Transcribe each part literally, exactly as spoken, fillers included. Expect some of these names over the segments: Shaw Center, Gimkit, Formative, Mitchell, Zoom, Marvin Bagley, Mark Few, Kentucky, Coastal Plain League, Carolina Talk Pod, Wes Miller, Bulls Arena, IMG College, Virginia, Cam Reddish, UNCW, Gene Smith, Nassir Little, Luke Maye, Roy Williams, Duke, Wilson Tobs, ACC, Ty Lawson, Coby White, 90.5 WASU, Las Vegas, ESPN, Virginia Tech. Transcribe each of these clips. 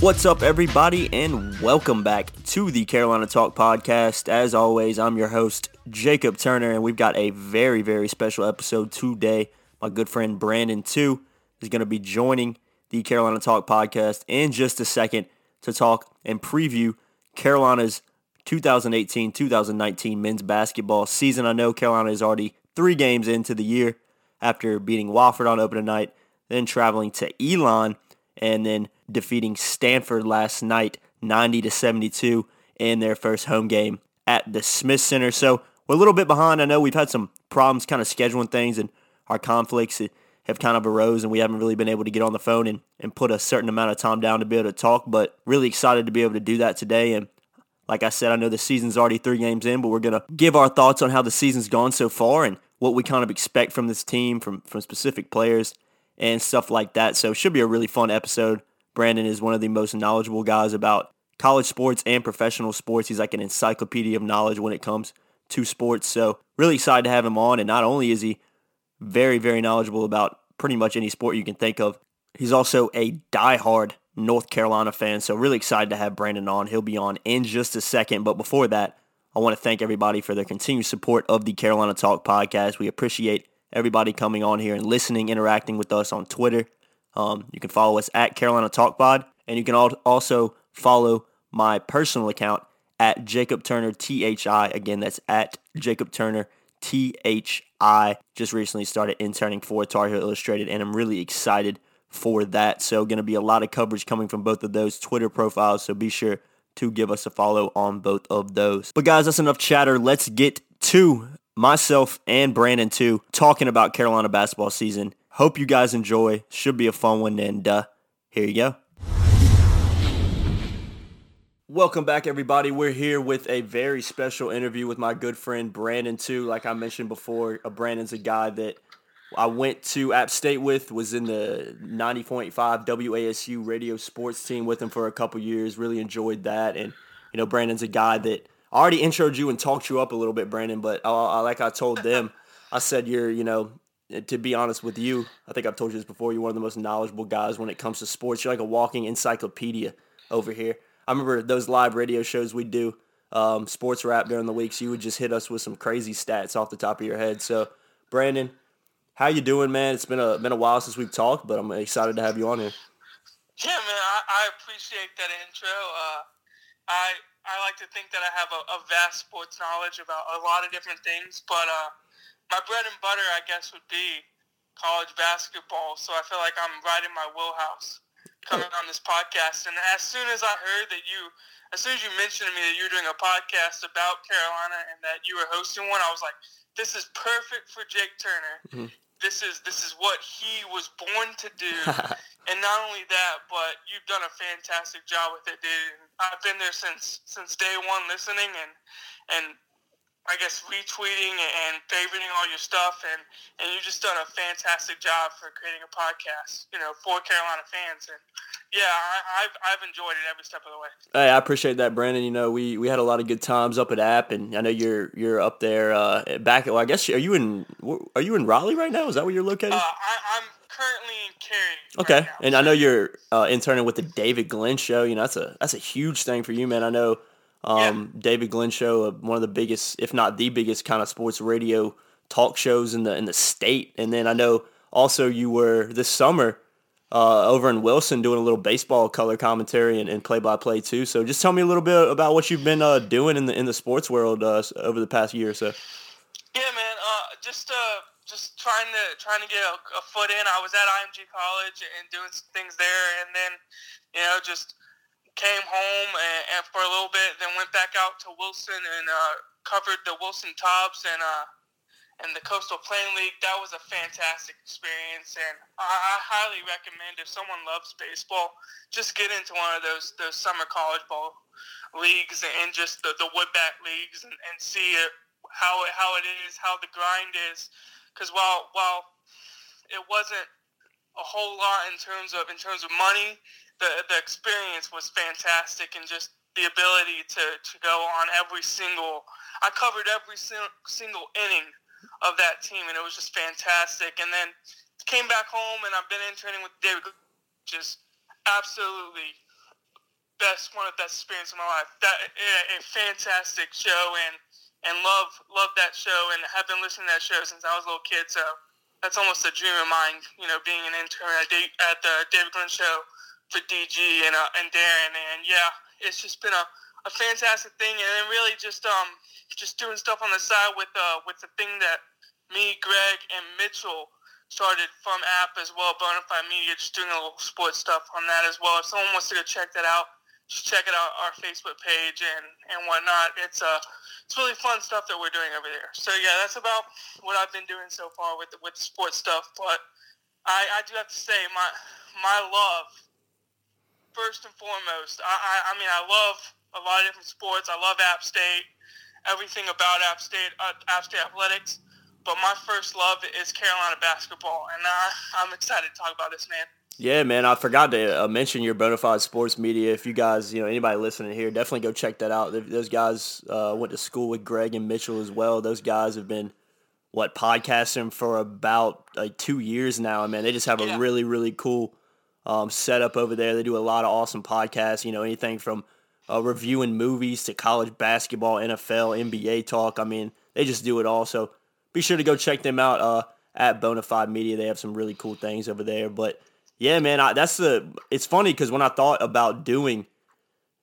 What's up, everybody, and welcome back to the Carolina Talk Podcast. As always, I'm your host, Jacob Turner, and we've got a very, very special episode today. My good friend Brandon Two is going to be joining the Carolina Talk Podcast in just a second to talk and preview Carolina's twenty eighteen twenty nineteen men's basketball season. I know Carolina is already three games into the year after beating Wofford on opening night, then traveling to Elon, and then defeating Stanford last night, ninety to seventy-two, in their first home game at the Smith Center. So we're a little bit behind. I know we've had some problems kind of scheduling things, and our conflicts have kind of arose, and we haven't really been able to get on the phone and, and put a certain amount of time down to be able to talk, but really excited to be able to do that today. And like I said, I know the season's already three games in, but we're going to give our thoughts on how the season's gone so far and what we kind of expect from this team, from, from specific players and stuff like that. So it should be a really fun episode. Brandon is one of the most knowledgeable guys about college sports and professional sports. He's like an encyclopedia of knowledge when it comes to sports. So really excited to have him on. And not only is he very, very knowledgeable about pretty much any sport you can think of, he's also a diehard North Carolina fan. So really excited to have Brandon on. He'll be on in just a second. But before that, I want to thank everybody for their continued support of the Carolina Talk Podcast. We appreciate everybody coming on here and listening, interacting with us on Twitter. Um, you can follow us at Carolina Talk Pod, and you can also follow my personal account at Jacob Turner T H I. Again, that's at Jacob Turner T H I. Just recently started interning for Tar Heel Illustrated, and I'm really excited for that. So going to be a lot of coverage coming from both of those Twitter profiles, so be sure to give us a follow on both of those. But guys, that's enough chatter. Let's get to myself and Brandon Two talking about Carolina basketball season. Hope you guys enjoy. Should be a fun one, and uh, here you go. Welcome back, everybody. We're here with a very special interview with my good friend Brandon Two. Like I mentioned before, uh, Brandon's a guy that I went to App State with, was in the ninety point five W A S U radio sports team with him for a couple years. Really enjoyed that. And, you know, Brandon's a guy that I already intro'd you and talked you up a little bit, Brandon, but I, I, like I told them, I said, you're, you know, to be honest with you, I think I've told you this before, you're one of the most knowledgeable guys when it comes to sports. You're like a walking encyclopedia over here. I remember those live radio shows we do, um, sports rap during the weeks. So you would just hit us with some crazy stats off the top of your head. So, Brandon, how you doing, man? It's been a been a while since we've talked, but I'm excited to have you on here. Yeah, man, I, I appreciate that intro. Uh, I I like to think that I have a, a vast sports knowledge about a lot of different things, but uh, my bread and butter, I guess, would be college basketball, so I feel like I'm right in my wheelhouse coming on this podcast. And as soon as I heard that you, as soon as you mentioned to me that you were doing a podcast about Carolina and that you were hosting one, I was like, this is perfect for Jake Turner. Mm-hmm. This is this is what he was born to do. And not only that, but you've done a fantastic job with it, dude. I've been there since since day one listening and and I guess retweeting and favoriting all your stuff, and, and you've just done a fantastic job for creating a podcast, you know, for Carolina fans. And yeah, I, I've I've enjoyed it every step of the way. Hey, I appreciate that, Brandon. You know, we, we had a lot of good times up at App, and I know you're you're up there uh, back at. Well, I guess are you in are you in Raleigh right now? Is that where you're located? Uh, I, I'm currently in Cary. Okay, right now, and so. I know you're uh, interning with the David Glenn Show. You know, that's a that's a huge thing for you, man. I know. Um, yeah. David Glenn Show, uh, one of the biggest, if not the biggest, kind of sports radio talk shows in the in the state. And then I know also you were this summer uh, over in Wilson doing a little baseball color commentary and, and play-by-play too. So just tell me a little bit about what you've been uh, doing in the in the sports world uh, over the past year or so. Yeah, man, uh, just uh, just trying to trying to get a, a foot in. I was at I M G College and doing some things there, and then you know just. Came home and, and for a little bit, then went back out to Wilson and uh, covered the Wilson Tobs and uh, and the Coastal Plain League. That was a fantastic experience, and I, I highly recommend if someone loves baseball, just get into one of those those summer college ball leagues and just the, the Woodbat leagues and, and see it, how it, how it is, how the grind is. Because while while it wasn't a whole lot in terms of in terms of money. The the experience was fantastic, and just the ability to, to go on every single – I covered every sing, single inning of that team, and it was just fantastic. And then came back home, and I've been interning with David, just absolutely best, one of the best experiences of my life. That a fantastic show, and and love love that show, and have been listening to that show since I was a little kid. So that's almost a dream of mine, you know, being an intern at, at the David Glenn Show for D G and uh, and Darren. And yeah, it's just been a, a fantastic thing, and then really just um just doing stuff on the side with uh with the thing that me, Greg, and Mitchell started from App as well, Bonafide Media, just doing a little sports stuff on that as well. If someone wants to go check that out, just check it out, our Facebook page and, and whatnot. It's uh, it's really fun stuff that we're doing over there. So, yeah, that's about what I've been doing so far with the, with the sports stuff. But I, I do have to say, my my love, first and foremost, I, I, I mean, I love a lot of different sports. I love App State, everything about App State, uh, App State athletics. But my first love is Carolina basketball, and I, I'm excited to talk about this, man. Yeah, man, I forgot to uh, mention your Bonafide Sports Media. If you guys, you know, anybody listening here, definitely go check that out. Those guys uh, went to school with Greg and Mitchell as well. Those guys have been, what, podcasting for about like two years now, and man, they just have yeah. a really, really cool um, setup over there. They do a lot of awesome podcasts, you know, anything from uh, reviewing movies to college basketball, N F L, N B A talk. I mean, they just do it all, so be sure to go check them out uh, at Bonafide Media. They have some really cool things over there. But yeah, man, I, that's the. It's funny because when I thought about doing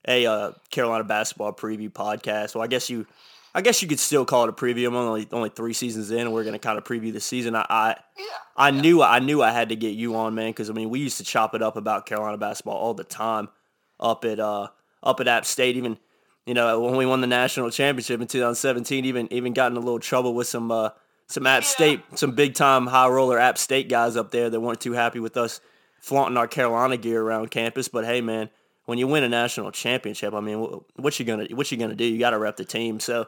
a uh, Carolina basketball preview podcast, well, I guess you, I guess you could still call it a preview. I'm only only three seasons in, and we're gonna kind of preview the season. I, I, yeah. I yeah. knew I knew I had to get you on, man, because I mean we used to chop it up about Carolina basketball all the time up at uh, up at App State. Even, you know, when we won the national championship in two thousand seventeen, even even got in a little trouble with some uh, some App yeah. State, some big time high roller App State guys up there that weren't too happy with us flaunting our Carolina gear around campus. But hey, man, when you win a national championship, I mean, what you gonna what you gonna do? You got to rep the team. So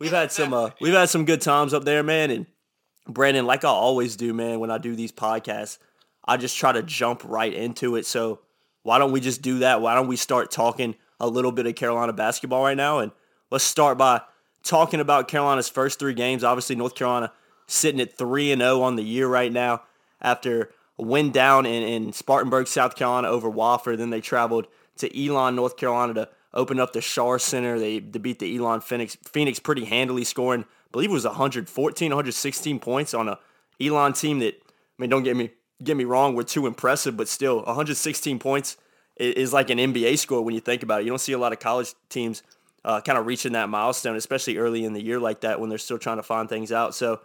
we've had some uh, we've had some good times up there, man. And Brandon, like I always do, man, when I do these podcasts, I just try to jump right into it. So why don't we just do that? Why don't we start talking a little bit of Carolina basketball right now, and let's start by talking about Carolina's first three games. Obviously, North Carolina sitting at three and oh on the year right now after a win down in, in Spartanburg, South Carolina over Wofford. Then they traveled to Elon, North Carolina to open up the Shaw Center. They, they beat the Elon Phoenix, Phoenix pretty handily, scoring, I believe it was one hundred fourteen, one hundred sixteen points on a Elon team that, I mean, don't get me, get me wrong, were too impressive, but still one hundred sixteen points is like an N B A score when you think about it. You don't see a lot of college teams uh, kind of reaching that milestone, especially early in the year like that when they're still trying to find things out. So,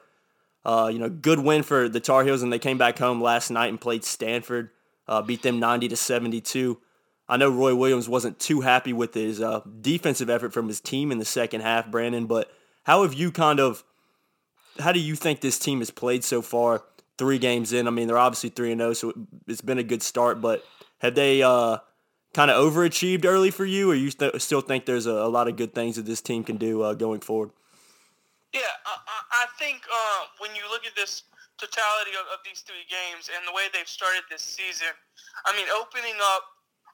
uh, you know, good win for the Tar Heels, and they came back home last night and played Stanford, uh, beat them ninety to seventy-two. I know Roy Williams wasn't too happy with his uh, defensive effort from his team in the second half, Brandon, but how have you kind of, how do you think this team has played so far three games in? I mean, they're obviously three and oh, so it's been a good start, but have they uh, kind of overachieved early for you, or you st- still think there's a, a lot of good things that this team can do uh, going forward? Yeah, I, I think uh, when you look at this totality of, of these three games and the way they've started this season, I mean, opening up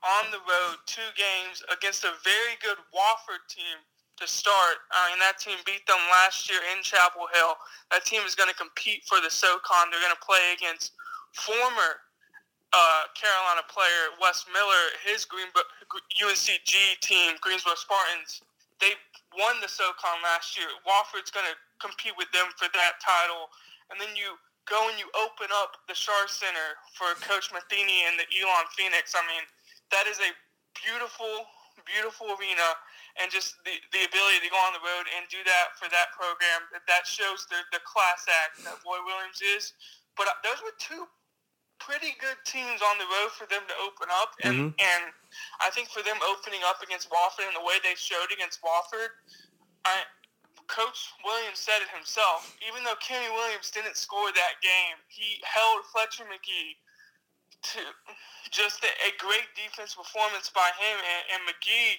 on the road two games against a very good Wofford team to start, I mean, that team beat them last year in Chapel Hill. That team is going to compete for the SoCon. They're going to play against former Uh, Carolina player Wes Miller, his Greenbro- U N C G team, Greensboro Spartans. They won the SoCon last year. Wofford's going to compete with them for that title. And then you go and you open up the Shaw Center for Coach Matheny and the Elon Phoenix. I mean, that is a beautiful, beautiful arena, and just the, the ability to go on the road and do that for that program, that shows the, the class act that Roy Williams is. But those were two pretty good teams on the road for them to open up, and, mm-hmm. and I think for them opening up against Wofford and the way they showed against Wofford, I, Coach Williams said it himself, even though Kenny Williams didn't score that game, he held Fletcher Magee to just a, a great defense performance by him, and, and Magee,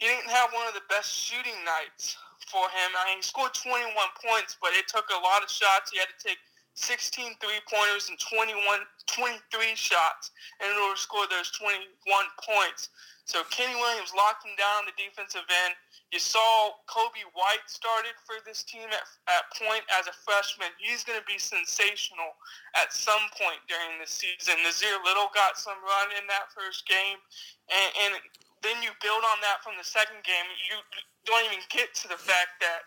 he didn't have one of the best shooting nights for him. I mean, he scored twenty-one points, but it took a lot of shots. He had to take sixteen three-pointers and twenty-one, twenty-three shots in order to score those twenty-one points. So Kenny Williams locked him down the defensive end. You saw Coby White started for this team at, at point as a freshman. He's going to be sensational at some point during the season. Nassir Little got some run in that first game. And, and then you build on that from the second game. You don't even get to the fact that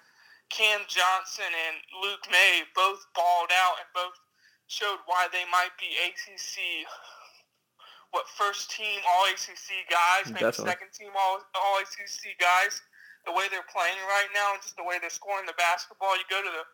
Cam Johnson and Luke Maye both balled out and both showed why they might be A C C, what, first team All A C C guys, maybe Definitely. second team All A C C guys. The way they're playing right now and just the way they're scoring the basketball, you go to the,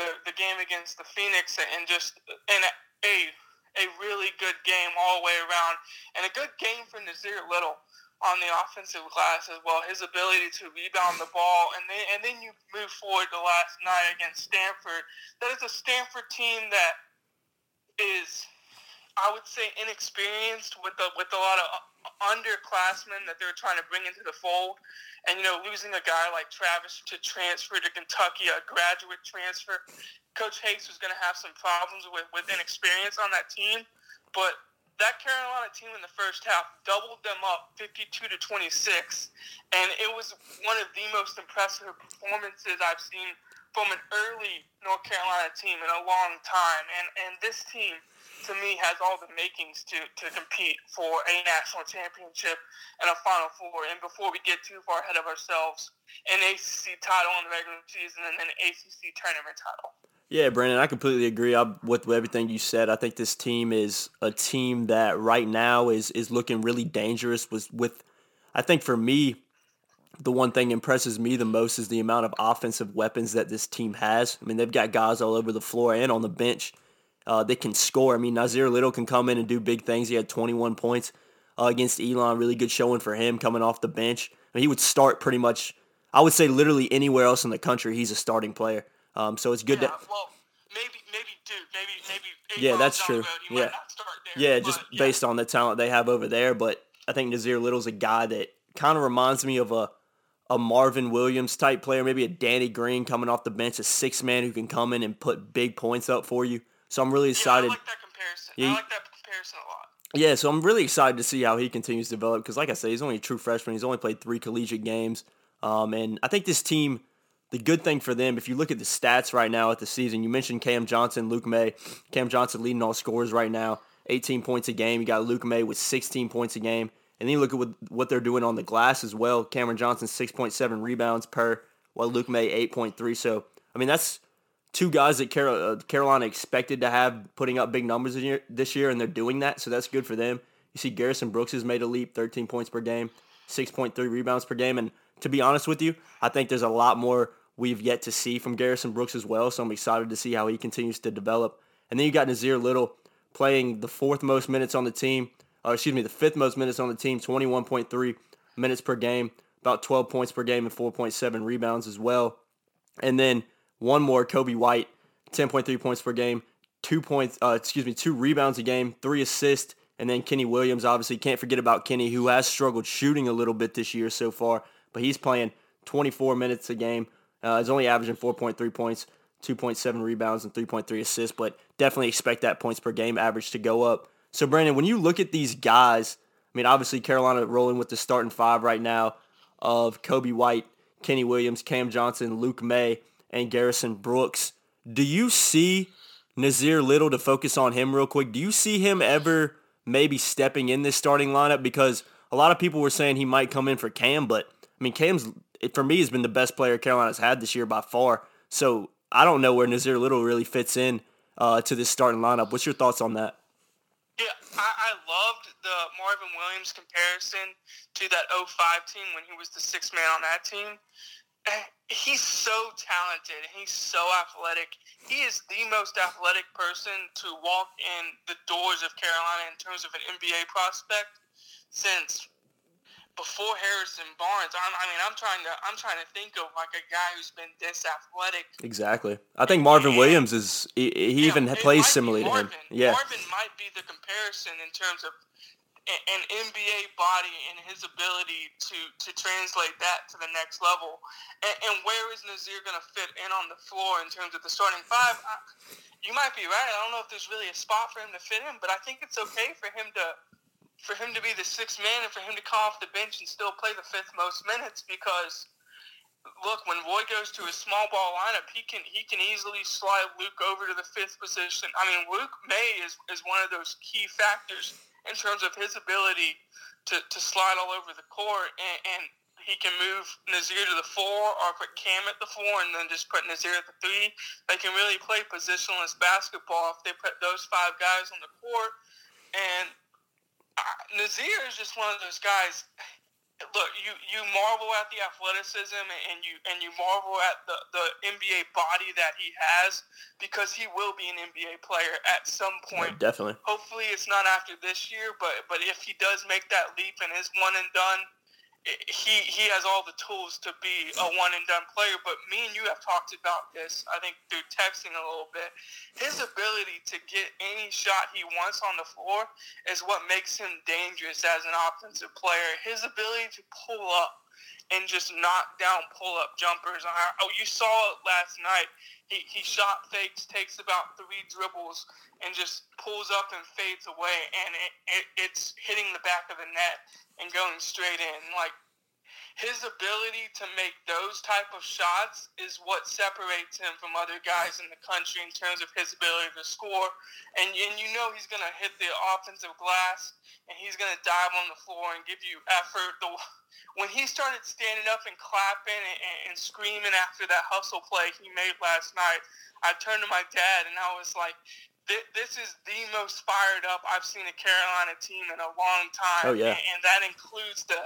the, the game against the Phoenix and just and a a really good game all the way around, and a good game for Nassir Little on the offensive glass as well. His ability to rebound the ball, and then and then you move forward to last night against Stanford. That is a Stanford team that is, I would say, inexperienced with the, with a lot of underclassmen that they're trying to bring into the fold. And, you know, losing a guy like Travis to transfer to Kentucky, a graduate transfer, Coach Hayes was going to have some problems with, with inexperience on that team, but that Carolina team in the first half doubled them up fifty-two to twenty-six, and it was one of the most impressive performances I've seen from an early North Carolina team in a long time. And, and this team, to me, has all the makings to, to compete for a national championship and a Final Four. And before we get too far ahead of ourselves, an A C C title in the regular season and an A C C tournament title. Yeah, Brandon, I completely agree with everything you said. I think this team is a team that right now is is looking really dangerous. Was with, I think for me, the one thing impresses me the most is the amount of offensive weapons that this team has. I mean, they've got guys all over the floor and on the bench uh, that can score. I mean, Nassir Little can come in and do big things. He had twenty-one points uh, against Elon. Really good showing for him coming off the bench. I mean, he would start pretty much, I would say, literally anywhere else in the country. He's a starting player. Um, so it's good yeah, to. Well, maybe, maybe Duke, maybe, maybe. Yeah, that's true. Road, yeah, might not start there, yeah, but, just yeah. based on the talent they have over there. But I think Nassir Little's a guy that kind of reminds me of a a Marvin Williams type player, maybe a Danny Green coming off the bench, a six man who can come in and put big points up for you. So I'm really excited. Yeah, I like that comparison. Yeah, I like that comparison a lot. Yeah, so I'm really excited to see how he continues to develop because, like I say, he's only a true freshman. He's only played three collegiate games, um, and I think this team. The good thing for them, if you look at the stats right now at the season, you mentioned Cam Johnson, Luke Maye. Cam Johnson leading all scorers right now, eighteen points a game. You got Luke Maye with sixteen points a game. And then you look at what they're doing on the glass as well. Cameron Johnson, six point seven rebounds per, while Luke Maye, eight point three. So, I mean, that's two guys that Carolina expected to have putting up big numbers this year, and they're doing that. So that's good for them. You see Garrison Brooks has made a leap, thirteen points per game, six point three rebounds per game. And to be honest with you, I think there's a lot more we've yet to see from Garrison Brooks as well, so I'm excited to see how he continues to develop. And then you got Nassir Little playing the fourth most minutes on the team, or excuse me, the fifth most minutes on the team, twenty-one point three minutes per game, about twelve points per game and four point seven rebounds as well. And then one more, Coby White, ten point three points per game, two points, uh, excuse me, two rebounds a game, three assists, and then Kenny Williams. Obviously, can't forget about Kenny, who has struggled shooting a little bit this year so far, but he's playing twenty-four minutes a game. Uh, he's only averaging four point three points, two point seven rebounds, and three point three assists, but definitely expect that points per game average to go up. So, Brandon, when you look at these guys, I mean, obviously Carolina rolling with the starting five right now of Coby White, Kenny Williams, Cam Johnson, Luke Maye, and Garrison Brooks. Do you see Nassir Little, to focus on him real quick, do you see him ever maybe stepping in this starting lineup? Because a lot of people were saying he might come in for Cam, but, I mean, Cam's – It, for me, has been the best player Carolina's had this year by far. So I don't know where Nassir Little really fits in uh, to this starting lineup. What's your thoughts on that? Yeah, I, I loved the Marvin Williams comparison to that oh five team when he was the sixth man on that team. He's so talented. He's so athletic. He is the most athletic person to walk in the doors of Carolina in terms of an N B A prospect since – before Harrison Barnes. I'm, I mean, I'm trying to I'm trying to think of like a guy who's been this athletic. Exactly. I think Marvin and, Williams is he, he yeah, even plays similarly to him. Yeah. Marvin might be the comparison in terms of an N B A body and his ability to, to translate that to the next level. And, and where is Nassir going to fit in on the floor in terms of the starting five? I, you might be right. I don't know if there's really a spot for him to fit in, but I think it's okay for him to. for him to be the sixth man and for him to come off the bench and still play the fifth most minutes because look, when Roy goes to his small ball lineup, he can he can easily slide Luke over to the fifth position. I mean, Luke Maye is, is one of those key factors in terms of his ability to, to slide all over the court, and, and he can move Nassir to the four or put Cam at the four and then just put Nassir at the three. They can really play positionless basketball if they put those five guys on the court. And Nassir is just one of those guys. Look, you, you marvel at the athleticism and you and you marvel at the, the N B A body that he has, because he will be an N B A player at some point. Yeah, definitely. Hopefully it's not after this year, but, but if he does make that leap and is one and done, he he has all the tools to be a one-and-done player. But me and you have talked about this, I think, through texting a little bit. His ability to get any shot he wants on the floor is what makes him dangerous as an offensive player. His ability to pull up and just knock down pull-up jumpers. Oh, you saw it last night. He, he shot fakes, takes about three dribbles, and just pulls up and fades away, and it, it it's hitting the back of the net and going straight in. Like, his ability to make those type of shots is what separates him from other guys in the country in terms of his ability to score. And and you know he's going to hit the offensive glass, and he's going to dive on the floor and give you effort. The, when he started standing up and clapping and, and screaming after that hustle play he made last night, I turned to my dad, and I was like, this is the most fired up I've seen a Carolina team in a long time. Oh, yeah. And that includes the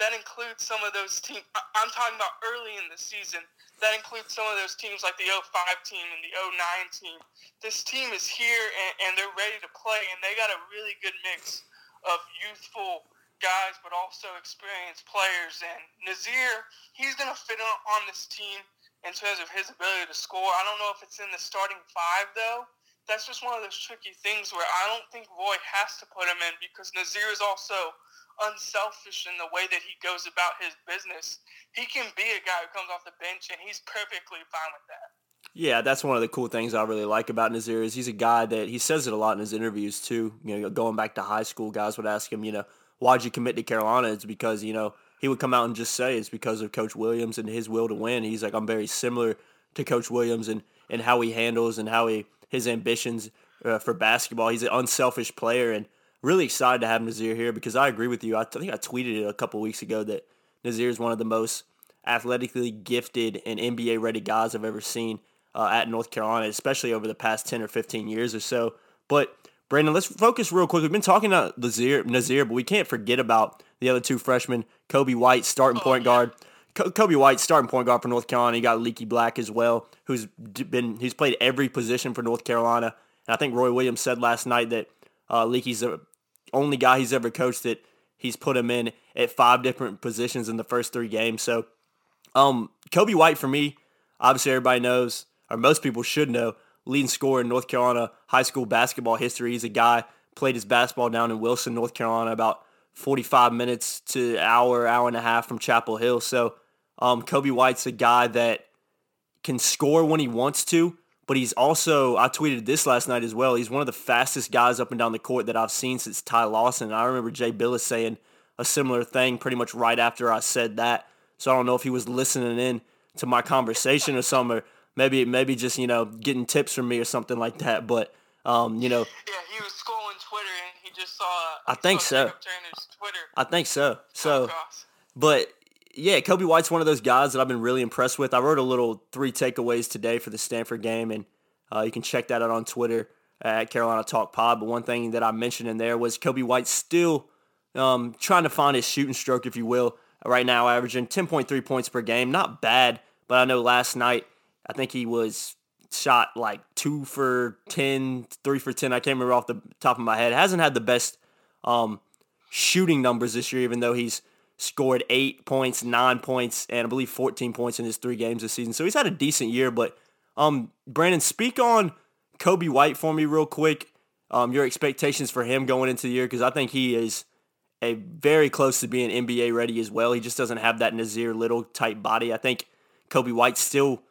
that includes some of those teams. I'm talking about early in the season. That includes some of those teams like the oh five team and the oh nine team. This team is here, and, and they're ready to play, and they got a really good mix of youthful guys but also experienced players. And Nassir, he's going to fit on, on this team in terms of his ability to score. I don't know if it's in the starting five, though. That's just one of those tricky things where I don't think Roy has to put him in, because Nassir is also unselfish in the way that he goes about his business. He can be a guy who comes off the bench, and he's perfectly fine with that. Yeah, that's one of the cool things I really like about Nassir is he's a guy that he says it a lot in his interviews too. You know, going back to high school, guys would ask him, you know, why'd you commit to Carolina? It's because, you know, he would come out and just say it's because of Coach Williams and his will to win. He's like, I'm very similar to Coach Williams and, and how he handles and how he – his ambitions uh, for basketball. He's an unselfish player, and really excited to have Nassir here because I agree with you. I, t- I think I tweeted it a couple weeks ago that Nassir is one of the most athletically gifted and N B A-ready guys I've ever seen uh, at North Carolina, especially over the past ten or fifteen years or so. But, Brandon, let's focus real quick. We've been talking about Nassir, Nassir but we can't forget about the other two freshmen, Coby White, starting point guard. Co- Coby White, starting point guard for North Carolina. You got Leaky Black as well, who's been he's played every position for North Carolina. And I think Roy Williams said last night that uh, Leaky's the only guy he's ever coached that he's put him in at five different positions in the first three games. So, um, Coby White for me, obviously everybody knows, or most people should know, leading scorer in North Carolina high school basketball history. He's a guy played his basketball down in Wilson, North Carolina, about forty-five minutes to hour, hour and a half from Chapel Hill. So, Um, Coby White's a guy that can score when he wants to, but he's also, I tweeted this last night as well, he's one of the fastest guys up and down the court that I've seen since Ty Lawson. And I remember Jay Billis saying a similar thing pretty much right after I said that. So I don't know if he was listening in to my conversation or something, or maybe, maybe just, you know, getting tips from me or something like that. But, um, you know. Yeah, he was scrolling Twitter and he just saw I think saw so. Jacob Turner's Twitter. I think so. So, but... yeah, Coby White's one of those guys that I've been really impressed with. I wrote a little three takeaways today for the Stanford game, and uh, you can check that out on Twitter at Carolina Talk Pod. But one thing that I mentioned in there was Coby White still um, trying to find his shooting stroke, if you will, right now, averaging ten point three points per game. Not bad, but I know last night I think he was shot like two for ten, three for ten. I can't remember off the top of my head. Hasn't had the best um, shooting numbers this year, even though he's scored eight points, nine points, and I believe fourteen points in his three games this season. So he's had a decent year. But, um, Brandon, speak on Coby White for me real quick, um, your expectations for him going into the year, because I think he is a very close to being N B A ready as well. He just doesn't have that Nassir Little type body. I think Coby White still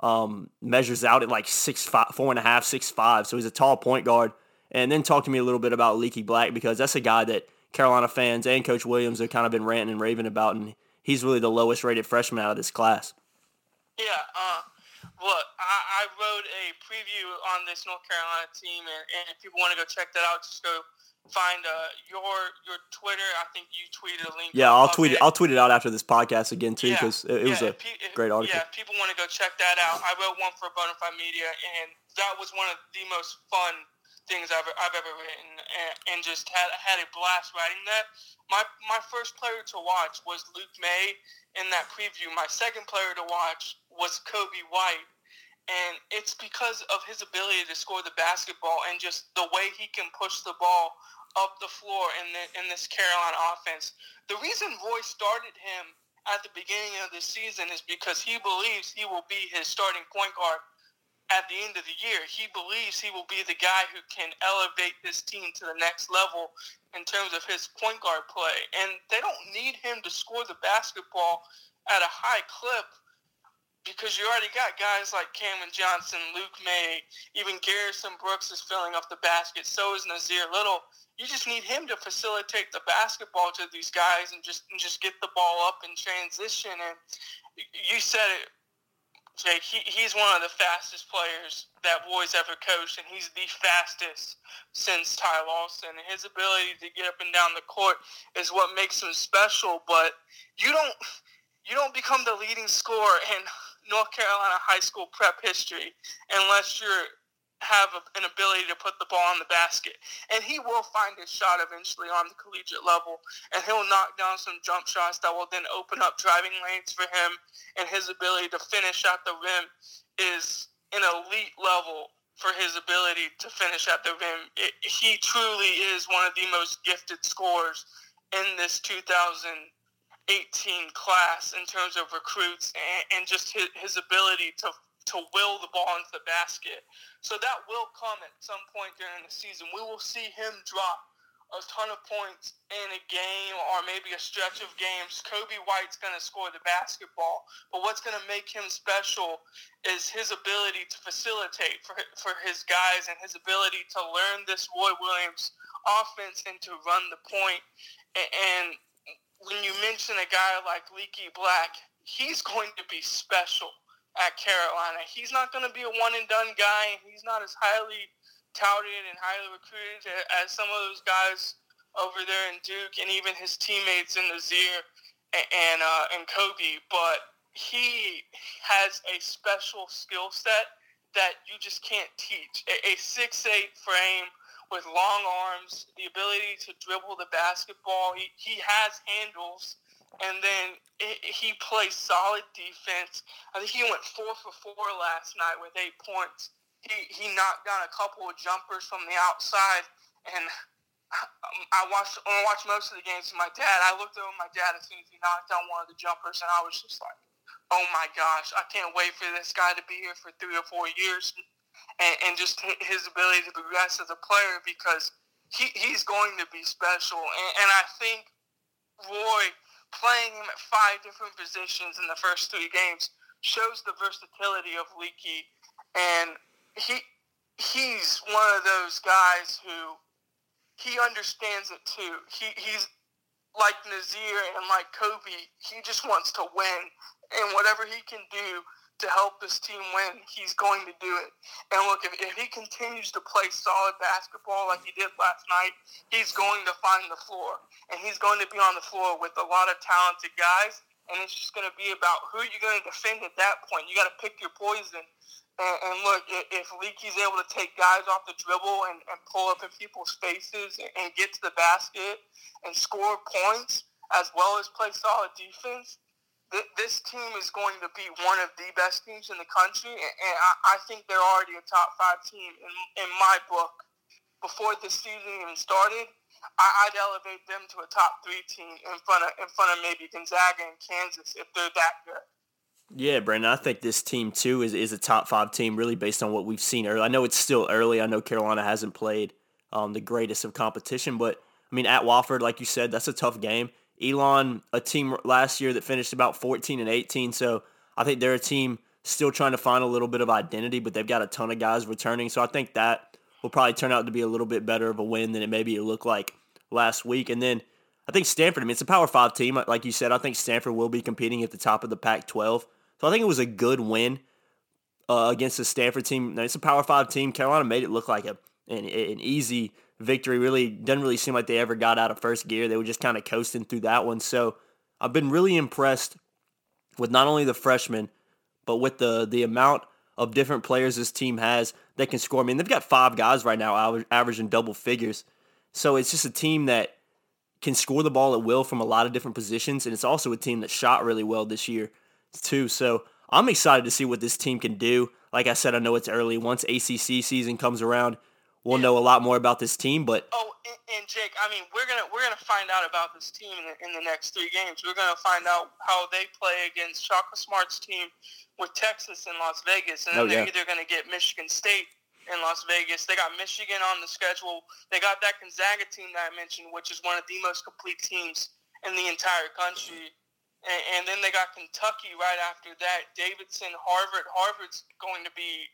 um, measures out at like six five, four and a half, six five. So he's a tall point guard. And then talk to me a little bit about Leaky Black, because that's a guy that Carolina fans and Coach Williams have kind of been ranting and raving about, and he's really the lowest rated freshman out of this class. Yeah, uh, look, I, I wrote a preview on this North Carolina team, and, and if people want to go check that out, just go find uh, your your Twitter. I think you tweeted a link. Yeah, I'll tweet it. I'll tweet it out after this podcast again too, because yeah, it, it yeah, was a pe- great article. Yeah, if people want to go check that out, I wrote one for Bonafide Media, and that was one of the most fun things I've I've ever written, and, and just had had a blast writing that. My my first player to watch was Luke Maye in that preview. My second player to watch was Coby White, and it's because of his ability to score the basketball and just the way he can push the ball up the floor in the, in this Carolina offense. The reason Roy started him at the beginning of the season is because he believes he will be his starting point guard at the end of the year. He believes he will be the guy who can elevate this team to the next level in terms of his point guard play. And they don't need him to score the basketball at a high clip because you already got guys like Cam Johnson, Luke Maye, even Garrison Brooks is filling up the basket, so is Nassir Little. You just need him to facilitate the basketball to these guys and just and just get the ball up in transition. And you said it, Jake, he, he's one of the fastest players that Roy's ever coached, and he's the fastest since Ty Lawson. And his ability to get up and down the court is what makes him special, but you don't you don't become the leading scorer in North Carolina high school prep history unless you have a, an ability to put the ball in the basket. And he will find his shot eventually on the collegiate level, and he'll knock down some jump shots that will then open up driving lanes for him, and his ability to finish at the rim is an elite level for his ability to finish at the rim. It, he truly is one of the most gifted scorers in this two thousand eighteen class in terms of recruits and, and just his, his ability to to will the ball into the basket. So that will come at some point during the season. We will see him drop a ton of points in a game or maybe a stretch of games. Coby White's going to score the basketball, but what's going to make him special is his ability to facilitate for for his guys and his ability to learn this Roy Williams offense and to run the point. And when you mention a guy like Leaky Black, he's going to be special at Carolina. He's not going to be a one-and-done guy. He's not as highly touted and highly recruited as some of those guys over there in Duke and even his teammates in Nassir and and, uh, and Kobe. But he has a special skill set that you just can't teach. A, a six foot eight frame with long arms, the ability to dribble the basketball. He, he has handles. And then it, he plays solid defense. I think he went four for four last night with eight points. He he knocked down a couple of jumpers from the outside. And I watched when I watched most of the games with my dad, I looked over my dad as soon as he knocked down one of the jumpers, and I was just like, oh my gosh, I can't wait for this guy to be here for three or four years. And, and just his ability to progress as a player, because he, he's going to be special. And, and I think Roy playing him at five different positions in the first three games shows the versatility of Leaky, and he he's one of those guys who he understands it too. He he's like Nassir and like Kobe. He just wants to win, and whatever he can do to help this team win, he's going to do it. And look, if, if he continues to play solid basketball like he did last night, he's going to find the floor. And he's going to be on the floor with a lot of talented guys, and it's just going to be about who you're going to defend at that point. You got to pick your poison. And, and look, if Leaky's able to take guys off the dribble and, and pull up in people's faces and, and get to the basket and score points as well as play solid defense, this team is going to be one of the best teams in the country, and I think they're already a top five team in, in my book. Before this season even started, I'd elevate them to a top three team in front of in front of maybe Gonzaga and Kansas if they're that good. Yeah, Brandon, I think this team too is, is a top five team, really based on what we've seen early. I know it's still early. I know Carolina hasn't played um, the greatest of competition, but I mean at Wofford, like you said, that's a tough game. Elon, a team last year that finished about fourteen and eighteen, so I think they're a team still trying to find a little bit of identity, but they've got a ton of guys returning, so I think that will probably turn out to be a little bit better of a win than it maybe looked like last week. And then I think Stanford, I mean, it's a Power Five team. Like you said, I think Stanford will be competing at the top of the Pac twelve. So I think it was a good win uh, against the Stanford team. Now, it's a Power Five team. Carolina made it look like a an, an easy victory. Really doesn't really seem like they ever got out of first gear. They were just kind of coasting through that one. So I've been really impressed with not only the freshmen, but with the the amount of different players this team has that can score. I mean, they've got five guys right now averaging double figures. So it's just a team that can score the ball at will from a lot of different positions, and it's also a team that shot really well this year too. So I'm excited to see what this team can do. Like I said, I know it's early. Once A C C season comes around, we'll know a lot more about this team. But oh, and, and Jake, I mean, we're gonna we're gonna find out about this team in the, in the next three games. We're gonna find out how they play against Shaka Smart's team with Texas and Las Vegas, and then oh, yeah. they're either gonna get Michigan State in Las Vegas. They got Michigan on the schedule. They got that Gonzaga team that I mentioned, which is one of the most complete teams in the entire country. And, and then they got Kentucky right after that. Davidson, Harvard. Harvard's going to be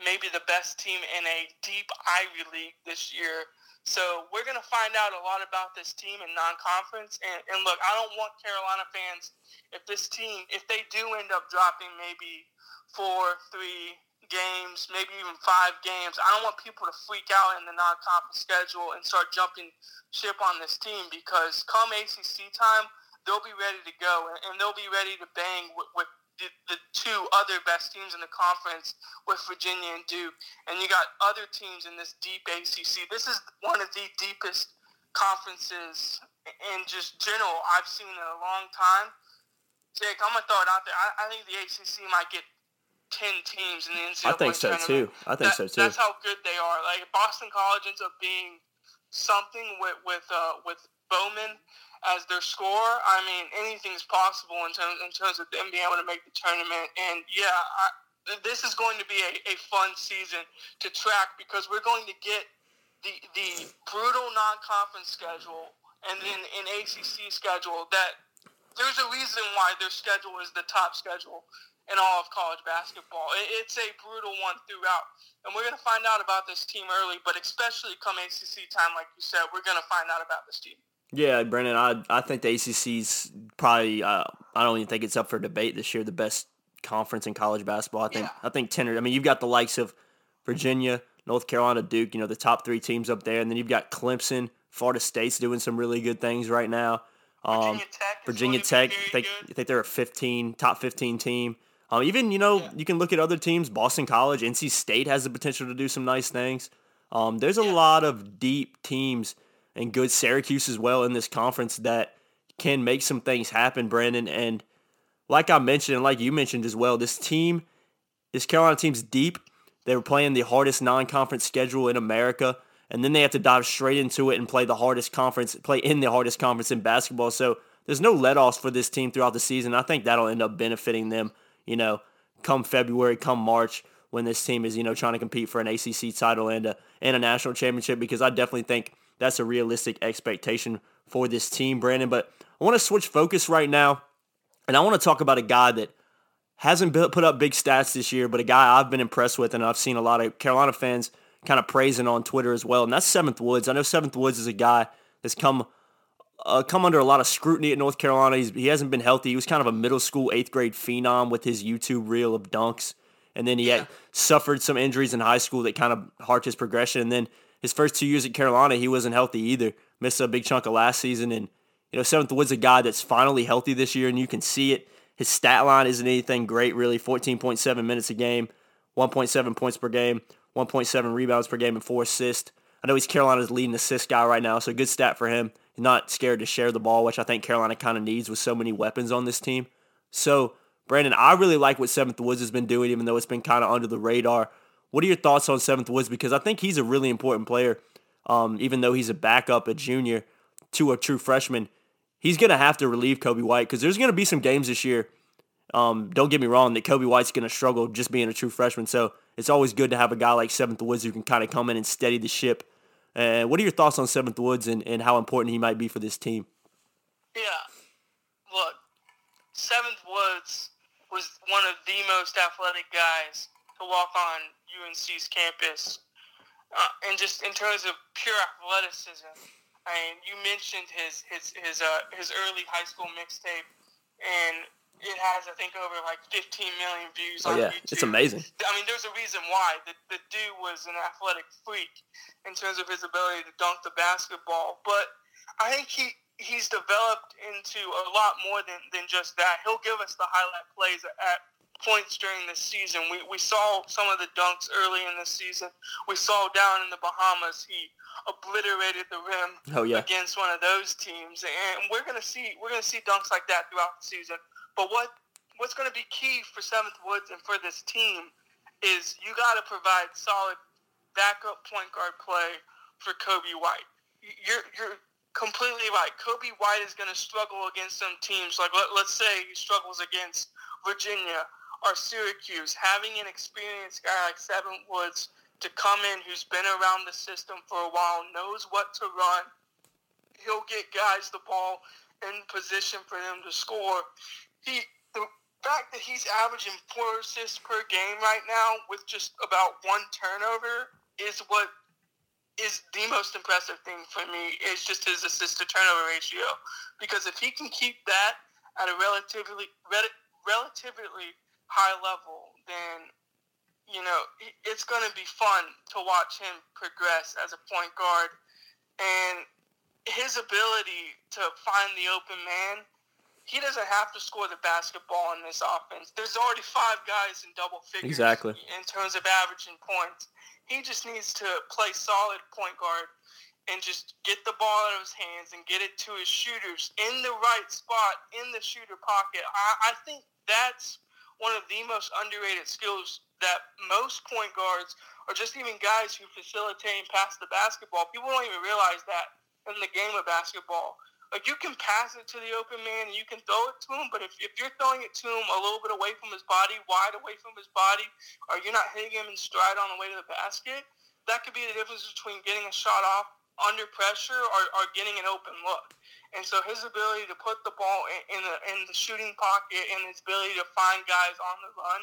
maybe the best team in a deep Ivy League this year. So we're going to find out a lot about this team in non-conference. And, and look, I don't want Carolina fans, if this team, if they do end up dropping maybe four, three games, maybe even five games, I don't want people to freak out in the non-conference schedule and start jumping ship on this team, because come A C C time, they'll be ready to go, and, and they'll be ready to bang with, with the, the two other best teams in the conference with Virginia and Duke, and you got other teams in this deep A C C. This is one of the deepest conferences in just general I've seen in a long time. Jake, I'm going to throw it out there. I, I think the A C C might get ten teams in the N C double A. I think so, too. I think that, so, too. That's how good they are. Like, Boston College ends up being something with with, uh, with Bowman as their scorer. I mean, anything's possible in terms, in terms of them being able to make the tournament. And, yeah, I, this is going to be a, a fun season to track, because we're going to get the, the brutal non-conference schedule and then an A C C schedule that there's a reason why their schedule is the top schedule in all of college basketball. It's a brutal one throughout. And we're going to find out about this team early, but especially come A C C time, like you said, we're going to find out about this team. Yeah, Brandon, I I think the A C C's probably, uh, I don't even think it's up for debate this year, the best conference in college basketball. I think, yeah. I think ten or, I mean, you've got the likes of Virginia, North Carolina, Duke, you know, the top three teams up there. And then you've got Clemson, Florida State's doing some really good things right now. Um, Virginia Tech, Virginia Tech I think, I think they're a fifteen, top fifteen team. Um, even, you know, yeah. you can look at other teams. Boston College, N C State has the potential to do some nice things. Um, there's a yeah. lot of deep teams and good Syracuse as well in this conference that can make some things happen, Brandon. And like I mentioned, and like you mentioned as well, this team, this Carolina team's deep. They were playing the hardest non-conference schedule in America, and then they have to dive straight into it and play the hardest conference, play in the hardest conference in basketball. So there's no let-offs for this team throughout the season. I think that'll end up benefiting them, you know, come February, come March, when this team is, you know, trying to compete for an A C C title and a, and a national championship, because I definitely think that's a realistic expectation for this team, Brandon. But I want to switch focus right now, and I want to talk about a guy that hasn't put up big stats this year, but a guy I've been impressed with, and I've seen a lot of Carolina fans kind of praising on Twitter as well, and that's Seventh Woods. I know Seventh Woods is a guy that's come Uh, come under a lot of scrutiny at North Carolina. He's, he hasn't been healthy. He was kind of a middle school, eighth grade phenom with his YouTube reel of dunks. And then he yeah. had suffered some injuries in high school that kind of harked his progression. And then his first two years at Carolina, he wasn't healthy either. Missed a big chunk of last season. And, you know, Seventh Woods is a guy that's finally healthy this year, and you can see it. His stat line isn't anything great, really. fourteen point seven minutes a game, one point seven points per game, one point seven rebounds per game, and four assists. I know he's Carolina's leading assist guy right now, so good stat for him. Not scared to share the ball, which I think Carolina kind of needs with so many weapons on this team. So, Brandon, I really like what Seventh Woods has been doing, even though it's been kind of under the radar. What are your thoughts on Seventh Woods? Because I think he's a really important player, um, even though he's a backup, a junior, to a true freshman. He's going to have to relieve Coby White, because there's going to be some games this year, um, don't get me wrong, that Coby White's going to struggle just being a true freshman. So it's always good to have a guy like Seventh Woods who can kind of come in and steady the ship. And what are your thoughts on Seventh Woods and, and how important he might be for this team? Yeah. Look, Seventh Woods was one of the most athletic guys to walk on U N C's campus. Uh, and just in terms of pure athleticism, And you mentioned his his his uh his early high school mixtape, and it has, I think, over like fifteen million views oh, on yeah. YouTube. It's amazing. I mean, there's a reason why. The, the dude was an athletic freak in terms of his ability to dunk the basketball. But I think he, he's developed into a lot more than, than just that. He'll give us the highlight plays at points during the season. We we saw some of the dunks early in the season. We saw down in the Bahamas he obliterated the rim oh, yeah. against one of those teams. And we're gonna see we're gonna see dunks like that throughout the season. But what what's going to be key for Seventh Woods and for this team is you got to provide solid backup point guard play for Coby White. You're you're completely right. Coby White is going to struggle against some teams. Like let, let's say he struggles against Virginia or Syracuse. Having an experienced guy like Seventh Woods to come in who's been around the system for a while, knows what to run. He'll get guys the ball in position for them to score. He, the fact that he's averaging four assists per game right now with just about one turnover is what is the most impressive thing for me, is just his assist to turnover ratio. Because if he can keep that at a relatively relatively high level, then, you know, it's going to be fun to watch him progress as a point guard. And his ability to find the open man, he doesn't have to score the basketball in this offense. There's already five guys in double figures exactly. in terms of averaging points. He just needs to play solid point guard and just get the ball out of his hands and get it to his shooters in the right spot, in the shooter pocket. I, I think that's one of the most underrated skills that most point guards, or just even guys who facilitate and pass the basketball, people don't even realize that in the game of basketball. Like, you can pass it to the open man and you can throw it to him, but if, if you're throwing it to him a little bit away from his body, wide away from his body, or you're not hitting him in stride on the way to the basket, that could be the difference between getting a shot off under pressure or, or getting an open look. And so his ability to put the ball in, in, the, in the shooting pocket and his ability to find guys on the run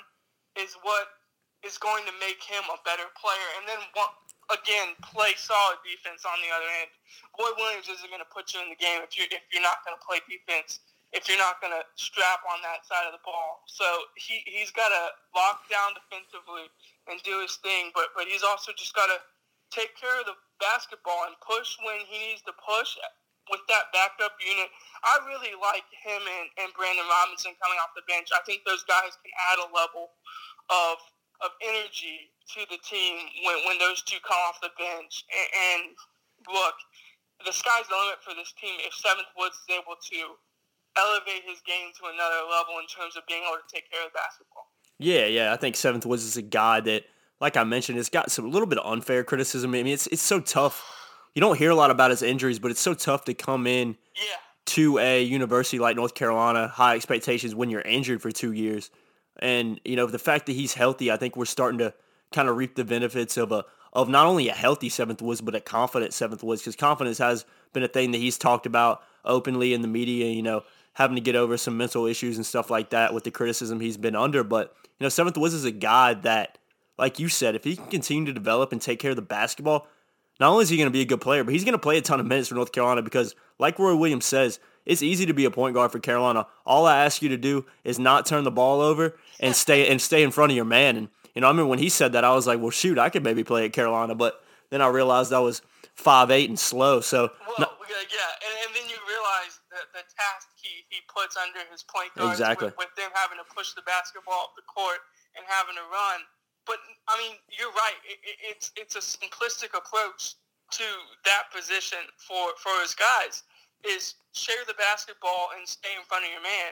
is what is going to make him a better player. And then what? Again, play solid defense on the other end. Roy Williams isn't going to put you in the game if you're, if you're not going to play defense, if you're not going to strap on that side of the ball. So he, he's got to lock down defensively and do his thing, but, but he's also just got to take care of the basketball and push when he needs to push with that backup unit. I really like him and, and Brandon Robinson coming off the bench. I think those guys can add a level of – of energy to the team when, when those two come off the bench. And, and look, the sky's the limit for this team if Seventh Woods is able to elevate his game to another level in terms of being able to take care of basketball. Yeah, yeah, I think Seventh Woods is a guy that, like I mentioned, has got some a little bit of unfair criticism. I mean, it's it's so tough. You don't hear a lot about his injuries, but it's so tough to come in yeah. to a university like North Carolina, high expectations when you're injured for two years. And, you know, the fact that he's healthy, I think we're starting to kind of reap the benefits of a of not only a healthy Seventh Woods, but a confident Seventh Woods, because confidence has been a thing that he's talked about openly in the media, you know, having to get over some mental issues and stuff like that with the criticism he's been under. But, you know, Seventh Woods is a guy that, like you said, if he can continue to develop and take care of the basketball, not only is he going to be a good player, but he's going to play a ton of minutes for North Carolina because, like Roy Williams says, it's easy to be a point guard for Carolina. All I ask you to do is not turn the ball over and stay and stay in front of your man. And, you know, I remember when he said that, I was like, well, shoot, I could maybe play at Carolina. But then I realized I was five eight and slow. So well, no- yeah, and, and then you realize that the task he, he puts under his point guards exactly. with, with them having to push the basketball up the court and having to run. But, I mean, you're right. It, it, it's it's a simplistic approach to that position for, for his guys. Is share the basketball and stay in front of your man.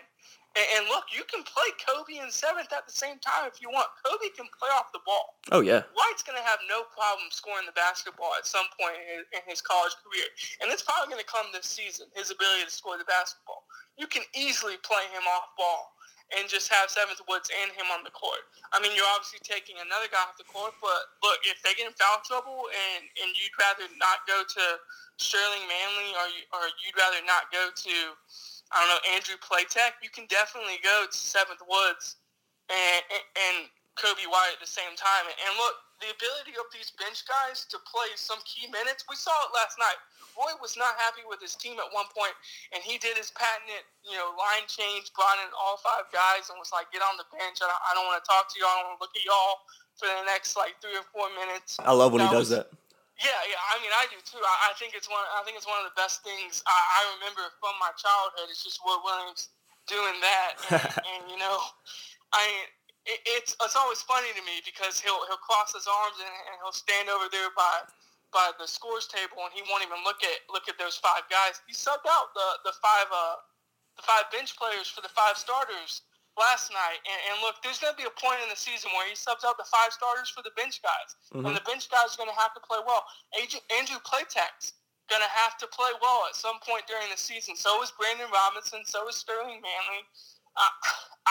And, and look, you can play Coby and Seventh at the same time if you want. Coby can play off the ball. Oh, yeah. White's going to have no problem scoring the basketball at some point in, in his college career. And it's probably going to come this season, his ability to score the basketball. You can easily play him off ball and just have Seventh Woods and him on the court. I mean, you're obviously taking another guy off the court, but look, if they get in foul trouble and, and you'd rather not go to Sterling Manley or you, or you'd rather not go to, I don't know, Andrew Playtech, you can definitely go to Seventh Woods and, and, and Coby White at the same time. And, and look, the ability of these bench guys to play some key minutes, we saw it last night. Roy was not happy with his team at one point, and he did his patented, you know, line change, brought in all five guys, and was like, "Get on the bench. I don't, I don't want to talk to y'all. I don't want to look at y'all for the next like three or four minutes." I love when that he does was, that. Yeah, yeah. I mean, I do too. I, I think it's one. I think it's one of the best things I, I remember from my childhood. It's just Roy Williams doing that, and, and you know, I. It, it's it's always funny to me because he'll he'll cross his arms and, and he'll stand over there by. by the scores table, and he won't even look at look at those five guys. He subbed out the the five uh the five bench players for the five starters last night. And, and look, there's going to be a point in the season where he subs out the five starters for the bench guys, mm-hmm. and the bench guys are going to have to play well. Andrew, Andrew Playtek's going to have to play well at some point during the season. So is Brandon Robinson. So is Sterling Manley. Uh,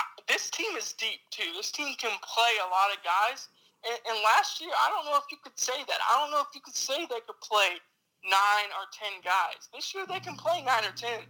I, this team is deep too. This team can play a lot of guys. And last year, I don't know if you could say that. I don't know if you could say they could play nine or ten guys. This year, they can play nine or ten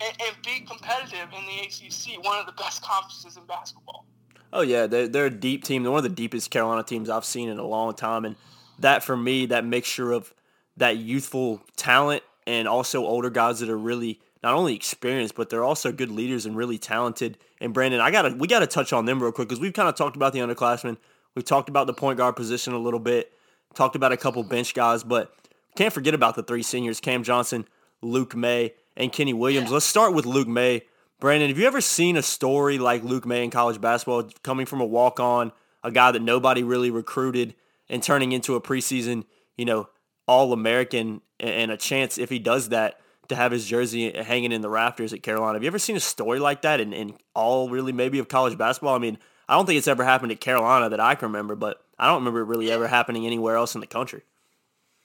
and, and be competitive in the A C C, one of the best conferences in basketball. Oh, yeah. They're, they're a deep team. They're one of the deepest Carolina teams I've seen in a long time. And that, for me, that mixture of that youthful talent and also older guys that are really not only experienced, but they're also good leaders and really talented. And, Brandon, I gotta we got to touch on them real quick because we've kind of talked about the underclassmen. We talked about the point guard position a little bit, talked about a couple bench guys, but can't forget about the three seniors, Cam Johnson, Luke Maye, and Kenny Williams. Let's start with Luke Maye. Brandon, have you ever seen a story like Luke Maye in college basketball coming from a walk-on, a guy that nobody really recruited, and turning into a preseason, you know, All-American and a chance, if he does that, to have his jersey hanging in the rafters at Carolina? Have you ever seen a story like that in, in all really maybe of college basketball? I mean, I don't think it's ever happened at Carolina that I can remember, but I don't remember it really ever happening anywhere else in the country.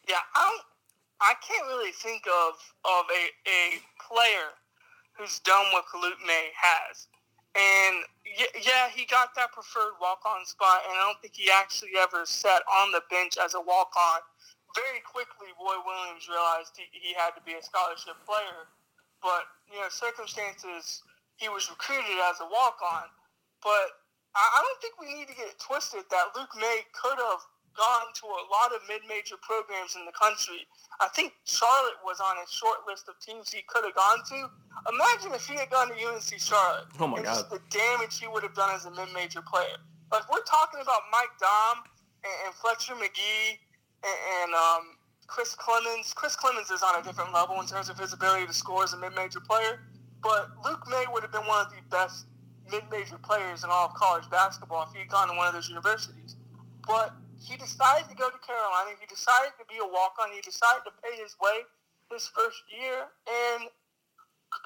Yeah, I don't, I can't really think of of a, a player who's done what Luke Maye has. And, yeah, he got that preferred walk-on spot, and I don't think he actually ever sat on the bench as a walk-on. Very quickly, Roy Williams realized he, he had to be a scholarship player. But, you know, circumstances, he was recruited as a walk-on. But I don't think we need to get it twisted that Luke Maye could have gone to a lot of mid-major programs in the country. I think Charlotte was on a short list of teams he could have gone to. Imagine if he had gone to U N C Charlotte. Oh, my and God. Just the damage he would have done as a mid-major player. Like, we're talking about Mike Dom and, and Fletcher Magee and, and um, Chris Clemens. Chris Clemens is on a different level in terms of his ability to score as a mid-major player. But Luke Maye would have been one of the best mid-major players in all of college basketball if he had gone to one of those universities. But he decided to go to Carolina. He decided to be a walk-on. He decided to pay his way his first year. And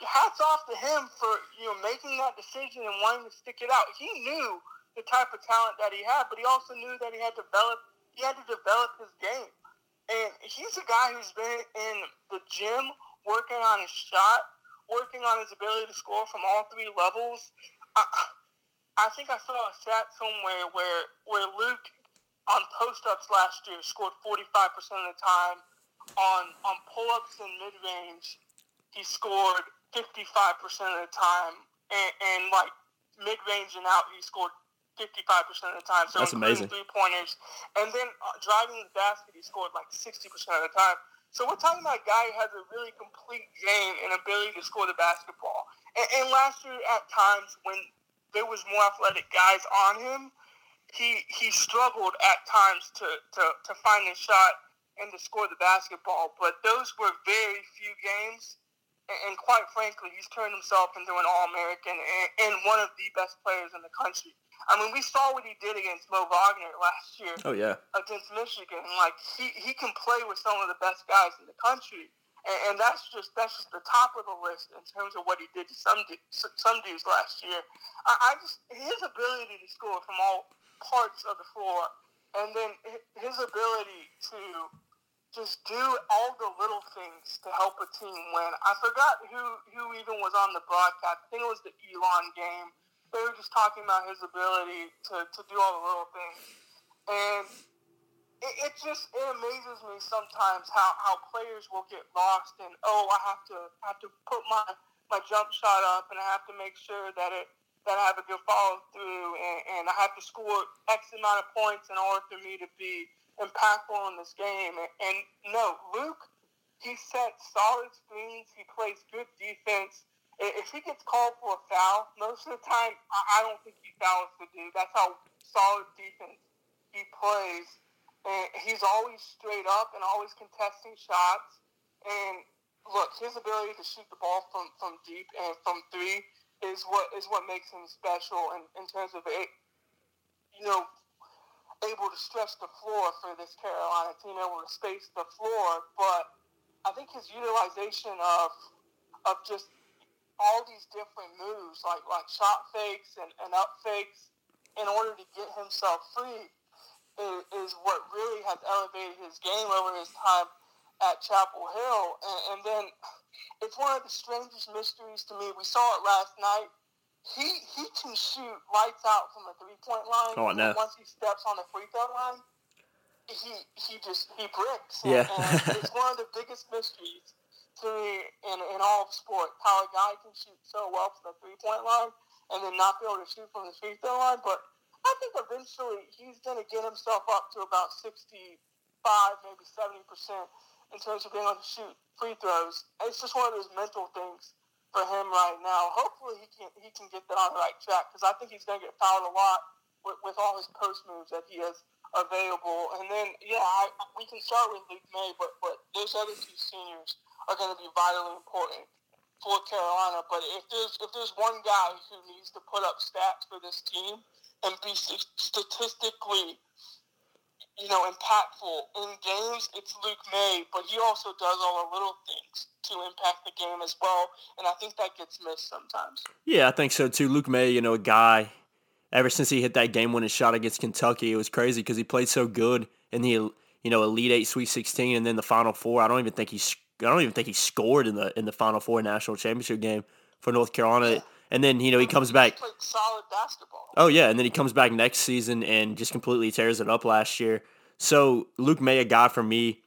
hats off to him for, you know, making that decision and wanting to stick it out. He knew the type of talent that he had, but he also knew that he had developed, he had to develop his game. And he's a guy who's been in the gym working on his shot, working on his ability to score from all three levels. I, I think I saw a stat somewhere where where Luke on post-ups last year scored forty-five percent of the time. On on pull-ups and mid-range, he scored fifty-five percent of the time. And, and like, mid-range and out, he scored fifty-five percent of the time. So that's amazing. Three-pointers. And then uh, driving the basket, he scored like sixty percent of the time. So we're talking about a guy who has a really complete game and ability to score the basketball. And, and last year, at times when there was more athletic guys on him, he he struggled at times to, to, to find his shot and to score the basketball. But those were very few games. And, and quite frankly, he's turned himself into an All-American and, and one of the best players in the country. I mean, we saw what he did against Mo Wagner last year. Oh, yeah. Against Michigan. Like, he, he can play with some of the best guys in the country. And that's just that's just the top of the list in terms of what he did to some some dudes last year. I, I just his ability to score from all parts of the floor, and then his ability to just do all the little things to help a team win. I forgot who, who even was on the broadcast. I think it was the Elon game. They were just talking about his ability to, to do all the little things. And It, it just it amazes me sometimes how, how players will get lost and, oh, I have to have to put my, my jump shot up and I have to make sure that it that I have a good follow through and, and I have to score X amount of points in order for me to be impactful in this game. And, and no, Luke He sets solid screens. He plays good defense. If he gets called for a foul, most of the time, I don't think he fouls the dude. That's how solid defense he plays. And he's always straight up and always contesting shots. And look, his ability to shoot the ball from, from deep and from three is what is what makes him special in, in terms of, a, you know, able to stretch the floor for this Carolina team, able to space the floor. But I think his utilization of of just all these different moves, like like shot fakes and, and up fakes, in order to get himself free, is, is what really has elevated his game over his time at Chapel Hill. And, and then it's one of the strangest mysteries to me. We saw it last night. He he can shoot lights out from the three point line. Oh, no. Once he steps on the free throw line, he he just he bricks. Yeah. And, and it's one of the biggest mysteries to me in, in all of sports, how a guy can shoot so well from the three point line and then not be able to shoot from the free throw line. But I think eventually he's going to get himself up to about sixty-five, maybe seventy percent in terms of being able to shoot free throws. It's just one of those mental things for him right now. Hopefully he can he can get that on the right track, because I think he's going to get fouled a lot with, with all his post moves that he has available. And then, yeah, I, we can start with Luke Maye, but, but those other two seniors are going to be vitally important for Carolina. But if there's if there's one guy who needs to put up stats for this team and be statistically, you know, impactful in games, it's Luke Maye. But he also does all the little things to impact the game as well, and I think that gets missed sometimes. Yeah, I think so too. Luke Maye, you know, a guy, ever since he hit that game-winning shot against Kentucky, it was crazy because he played so good in the, you know, Elite Eight, Sweet sixteen, and then the Final Four. I don't even think he I don't even think he scored in the in the Final Four national championship game for North Carolina. Yeah. And then, you know, he comes back. He played solid basketball. Oh, yeah, and then he comes back next season and just completely tears it up last year. So, Luke Maye, a guy for me,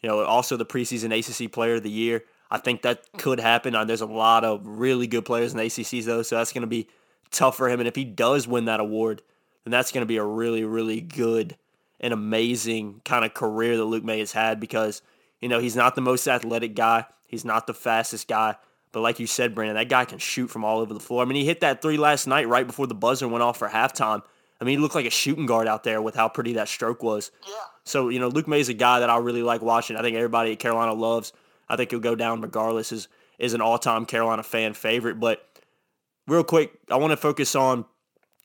you know, also the preseason A C C Player of the Year. I think that could happen. There's a lot of really good players in the A C C, though, so that's going to be tough for him. And if he does win that award, then that's going to be a really, really good and amazing kind of career that Luke Maye has had, because, you know, he's not the most athletic guy. He's not the fastest guy. But like you said, Brandon, that guy can shoot from all over the floor. I mean, he hit that three last night right before the buzzer went off for halftime. I mean, he looked like a shooting guard out there with how pretty that stroke was. Yeah. So, you know, Luke Maye's a guy that I really like watching. I think everybody at Carolina loves. I think he'll go down regardless as, as an all-time Carolina fan favorite. But real quick, I want to focus on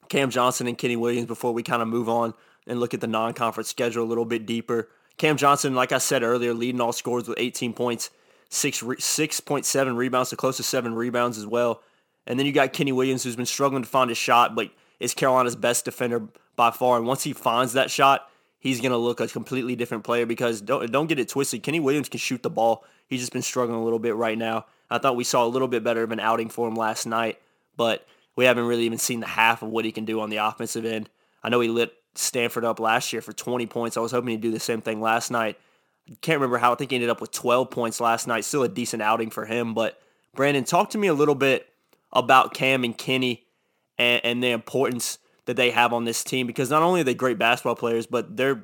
Cam Johnson and Kenny Williams before we kind of move on and look at the non-conference schedule a little bit deeper. Cam Johnson, like I said earlier, leading all scorers with eighteen points, six re- six point seven rebounds, so close to seven rebounds as well. And then you got Kenny Williams, who's been struggling to find his shot, but is Carolina's best defender by far. And once he finds that shot, he's going to look a completely different player, because don't, don't get it twisted, Kenny Williams can shoot the ball. He's just been struggling a little bit right now. I thought we saw a little bit better of an outing for him last night, but we haven't really even seen the half of what he can do on the offensive end. I know he lit Stanford up last year for twenty points. I was hoping he'd do the same thing last night. Can't remember how. I think he ended up with twelve points last night. Still a decent outing for him. But Brandon, talk to me a little bit about Cam and Kenny and, and the importance that they have on this team, because not only are they great basketball players, but they're,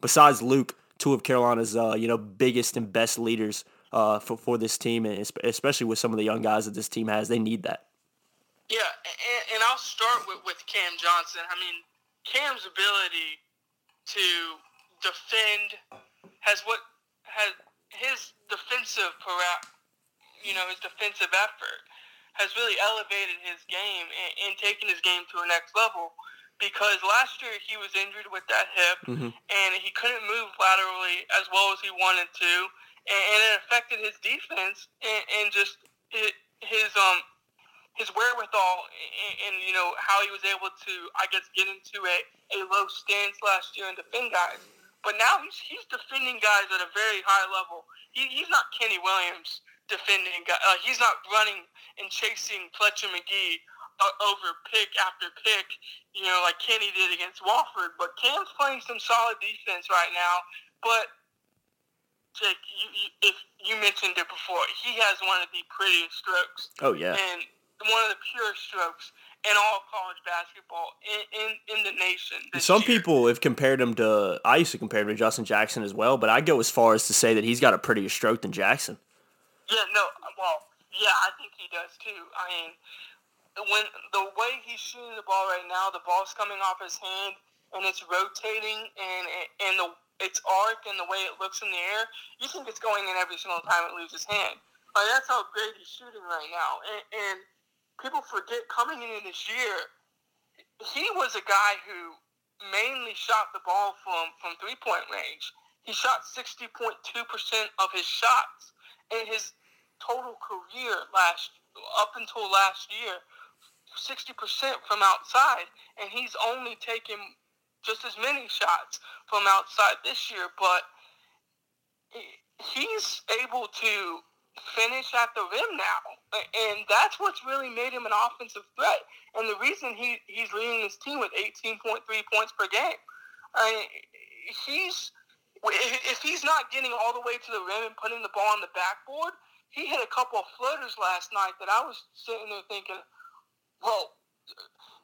besides Luke, two of Carolina's uh, you know biggest and best leaders uh, for for this team, and especially with some of the young guys that this team has. They need that. Yeah, and, and I'll start with, with Cam Johnson. I mean, Cam's ability to defend has what has his defensive, you know, his defensive effort has really elevated his game and, and taken his game to a next level. Because last year he was injured with that hip, mm-hmm. and he couldn't move laterally as well as he wanted to, and, and it affected his defense and, and just his um. his wherewithal and, and, you know, how he was able to, I guess, get into a, a low stance last year and defend guys. But now he's he's defending guys at a very high level. He, he's not Kenny Williams defending guys. Uh, he's not running and chasing Fletcher Magee uh, over pick after pick, you know, like Kenny did against Wofford. But Cam's playing some solid defense right now. But, Jake, you, you, if you mentioned it before, he has one of the prettiest strokes. Oh, yeah. And one of the pure strokes in all college basketball in, in, in the nation. Some year. people have compared him to, I used to compare him to Justin Jackson as well, but I go as far as to say that he's got a prettier stroke than Jackson. Yeah, no, well, yeah, I think he does too. I mean, when the way he's shooting the ball right now, the ball's coming off his hand and it's rotating and and the its arc and the way it looks in the air, you think it's going in every single time it leaves his hand. Like, that's how great he's shooting right now. And, and people forget coming into this year, he was a guy who mainly shot the ball from, from three-point range. He shot sixty point two percent of his shots in his total career last up until last year, sixty percent from outside, and he's only taken just as many shots from outside this year, but he's able to finish at the rim now, and that's what's really made him an offensive threat, and the reason he, he's leading this team with eighteen point three points per game. I mean, he's if he's not getting all the way to the rim and putting the ball on the backboard, he hit a couple of floaters last night that I was sitting there thinking, well,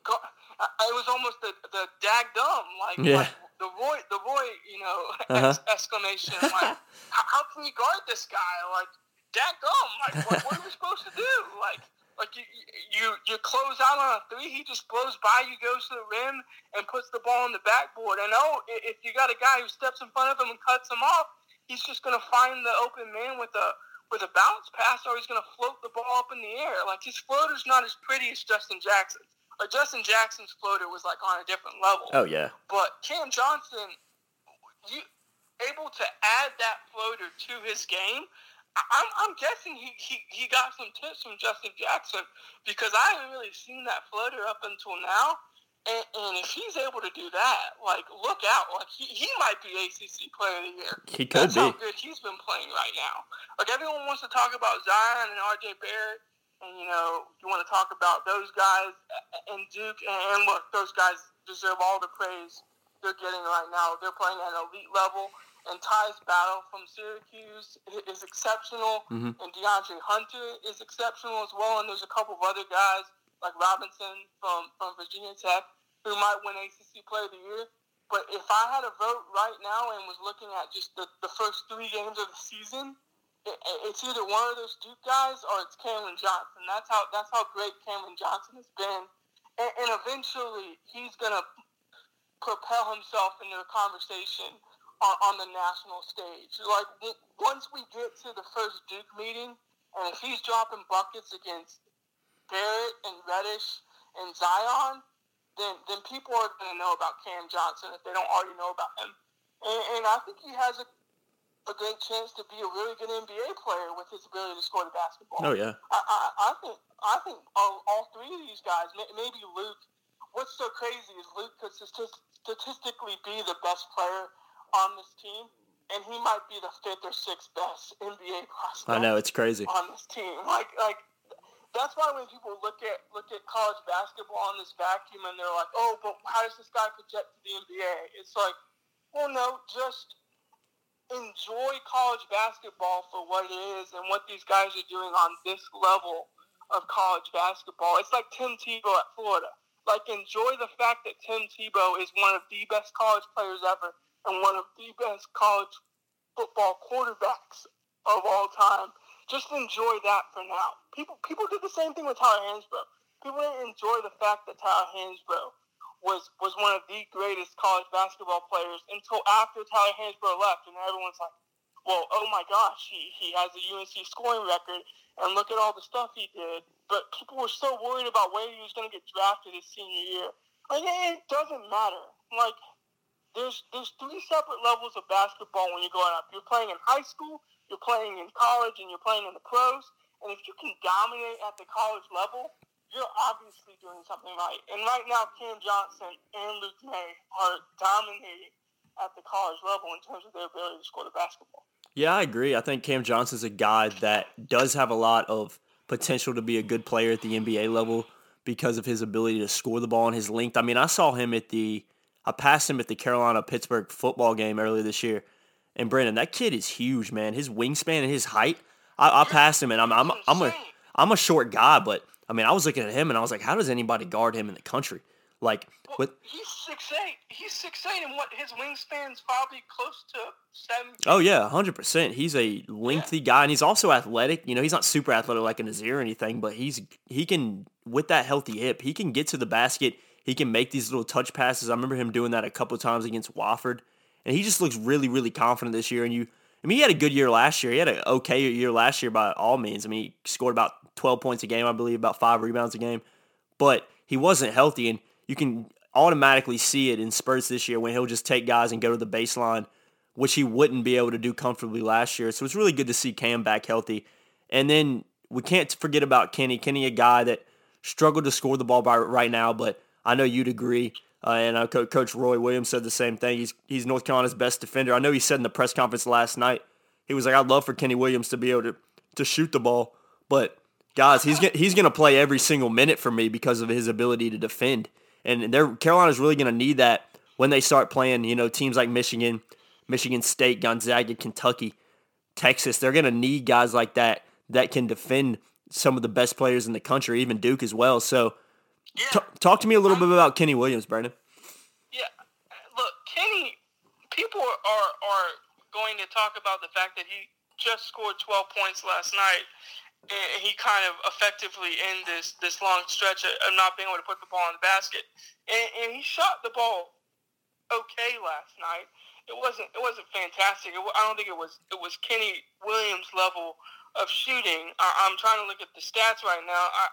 God, it was almost the the dag dumb, like, yeah. like the Roy, the Roy, you know, uh-huh. exclamation, like, how can you guard this guy? Like, dag dumb, like, what, what are we supposed to do? Like, like you, you you close out on a three, he just blows by you, goes to the rim, and puts the ball on the backboard. And, oh, if you got a guy who steps in front of him and cuts him off, he's just going to find the open man with a with a bounce pass, or he's going to float the ball up in the air. Like, his floater's not as pretty as Justin Jackson's. Or Justin Jackson's floater was, like, on a different level. Oh, yeah. But Cam Johnson, you able to add that floater to his game, I'm, I'm guessing he, he, he got some tips from Justin Jackson, because I haven't really seen that floater up until now. And, and if he's able to do that, like, look out. Like, he, he might be A C C Player of the Year. He could That's be. That's how good he's been playing right now. Like, everyone wants to talk about Zion and R J Barrett. And, you know, you want to talk about those guys and Duke. And, look, those guys deserve all the praise they're getting right now. They're playing at an elite level. And Ty's battle from Syracuse is exceptional. Mm-hmm. And DeAndre Hunter is exceptional as well. And there's a couple of other guys, like Robinson from, from Virginia Tech, who might win A C C Player of the Year. But if I had a vote right now and was looking at just the, the first three games of the season, it's either one of those Duke guys or it's Cameron Johnson. That's how that's how great Cameron Johnson has been. And, and eventually, he's going to propel himself into a conversation on, on the national stage. Like, once we get to the first Duke meeting, and if he's dropping buckets against Barrett and Reddish and Zion, then then people are going to know about Cam Johnson if they don't already know about him. And, and I think he has a a great chance to be a really good N B A player with his ability to score the basketball. Oh yeah, I I, I think I think all, all three of these guys, maybe Luke. What's so crazy is Luke could statistically be the best player on this team, and he might be the fifth or sixth best N B A prospect. I know, it's crazy on this team. Like like that's why when people look at look at college basketball in this vacuum and they're like, oh, but how does this guy project to the N B A? It's like, well, no, just enjoy college basketball for what it is and what these guys are doing on this level of college basketball. It's like Tim Tebow at Florida. Like, enjoy the fact that Tim Tebow is one of the best college players ever and one of the best college football quarterbacks of all time. Just enjoy that for now. People people did the same thing with Tyler Hansbrough. People didn't enjoy the fact that Tyler Hansbrough was was one of the greatest college basketball players until after Tyler Hansbrough left, and everyone's like, well, oh my gosh, he, he has a U N C scoring record, and look at all the stuff he did. But people were so worried about where he was going to get drafted his senior year. Like, it doesn't matter. Like, there's, there's three separate levels of basketball when you're going up. You're playing in high school, you're playing in college, and you're playing in the pros. And if you can dominate at the college level, you're obviously doing something right. And right now, Cam Johnson and Luke Maye are dominating at the college level in terms of their ability to score the basketball. Yeah, I agree. I think Cam Johnson's a guy that does have a lot of potential to be a good player at the N B A level because of his ability to score the ball and his length. I mean, I saw him at the – I passed him at the Carolina-Pittsburgh football game earlier this year. And, Brandon, that kid is huge, man. His wingspan and his height, I, I passed him, and I'm I'm I'm a, I'm a short guy, but – I mean, I was looking at him and I was like, how does anybody guard him in the country? Like, well, what? He's six eight. He's six eight, and what, his wingspan's probably close to seven. Oh, yeah, one hundred percent. He's a lengthy yeah. guy, and he's also athletic. You know, he's not super athletic like a Nassir or anything, but he's he can, with that healthy hip, he can get to the basket. He can make these little touch passes. I remember him doing that a couple of times against Wofford, and he just looks really, really confident this year. And you, I mean, he had a good year last year. He had an okay year last year by all means. I mean, he scored about twelve points a game, I believe, about five rebounds a game, but he wasn't healthy, and you can automatically see it in spurts this year when he'll just take guys and go to the baseline, which he wouldn't be able to do comfortably last year. So it's really good to see Cam back healthy. And then we can't forget about Kenny. Kenny, a guy that struggled to score the ball by right now, but I know you'd agree. Uh, and uh, Co- Coach Roy Williams said the same thing. He's he's North Carolina's best defender. I know he said in the press conference last night, he was like, I'd love for Kenny Williams to be able to, to shoot the ball. But, guys, he's he's going to play every single minute for me because of his ability to defend. And they're, Carolina's really going to need that when they start playing, you know, teams like Michigan, Michigan State, Gonzaga, Kentucky, Texas. They're going to need guys like that that can defend some of the best players in the country, even Duke as well. So yeah. t- talk to me a little I'm, bit about Kenny Williams, Brandon. Yeah, look, Kenny, people are, are going to talk about the fact that he just scored twelve points last night. And he kind of effectively in this, this long stretch of not being able to put the ball in the basket. And, and he shot the ball okay last night. It wasn't it wasn't fantastic. It, I don't think it was it was Kenny Williams level of shooting. I, I'm trying to look at the stats right now. I,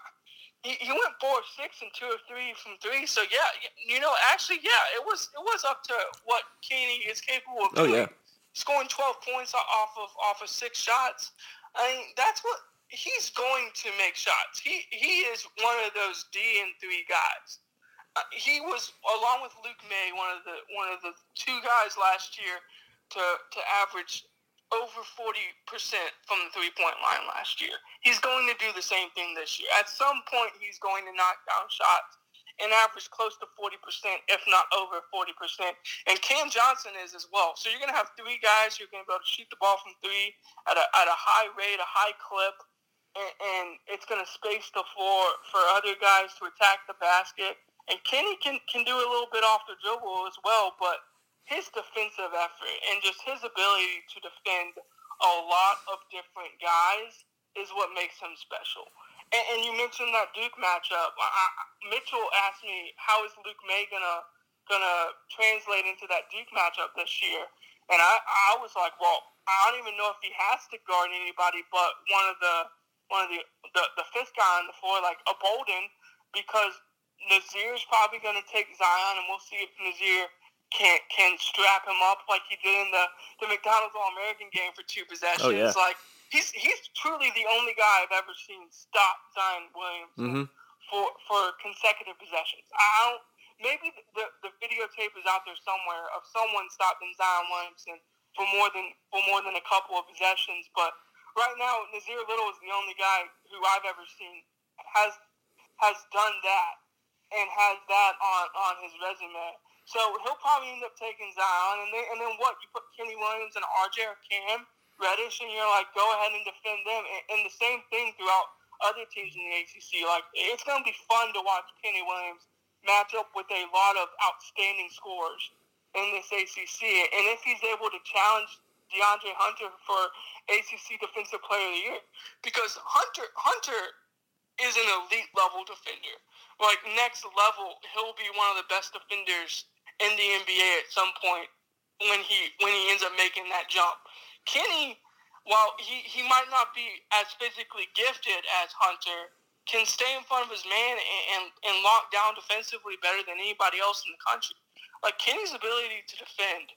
he, he went four of six and two of three from three. So yeah, you know, actually, yeah, it was it was up to what Kenny is capable of doing. Oh, yeah. Scoring twelve points off of off of six shots. I mean, that's what. He's going to make shots. He he is one of those D and three guys. Uh, he was, along with Luke Maye, one of the one of the two guys last year to to average over forty percent from the three point line last year. He's going to do the same thing this year. At some point, he's going to knock down shots and average close to forty percent, if not over forty percent. And Cam Johnson is as well. So you're going to have three guys who are going to be able to shoot the ball from three at a at a high rate, a high clip. And it's going to space the floor for other guys to attack the basket. And Kenny can, can do a little bit off the dribble as well, but his defensive effort and just his ability to defend a lot of different guys is what makes him special. And, and you mentioned that Duke matchup. I, Mitchell asked me, how is Luke Maye going to going to translate into that Duke matchup this year? And I, I was like, well, I don't even know if he has to guard anybody but one of the one of the, the, the fifth guy on the floor, like a Bolden, because Nassir's probably going to take Zion, and we'll see if Nassir can can strap him up like he did in the, the McDonald's All-American game for two possessions. Oh, yeah. Like he's he's truly the only guy I've ever seen stop Zion Williams mm-hmm. for for consecutive possessions. I don't, maybe the, the videotape is out there somewhere of someone stopping Zion Williamson for more than for more than a couple of possessions, but right now, Nassir Little is the only guy who I've ever seen has has done that and has that on, on his resume. So he'll probably end up taking Zion, and then and then what? You put Kenny Williams and R J or Cam Reddish, and you're like, go ahead and defend them. And, and the same thing throughout other teams in the A C C. Like, it's going to be fun to watch Kenny Williams match up with a lot of outstanding scorers in this A C C, and if he's able to challenge DeAndre Hunter for A C C Defensive Player of the Year, because Hunter Hunter is an elite level defender. Like, next level, he'll be one of the best defenders in the N B A at some point when he when he ends up making that jump. Kenny, while he, he might not be as physically gifted as Hunter, can stay in front of his man and, and, and lock down defensively better than anybody else in the country. Like, Kenny's ability to defend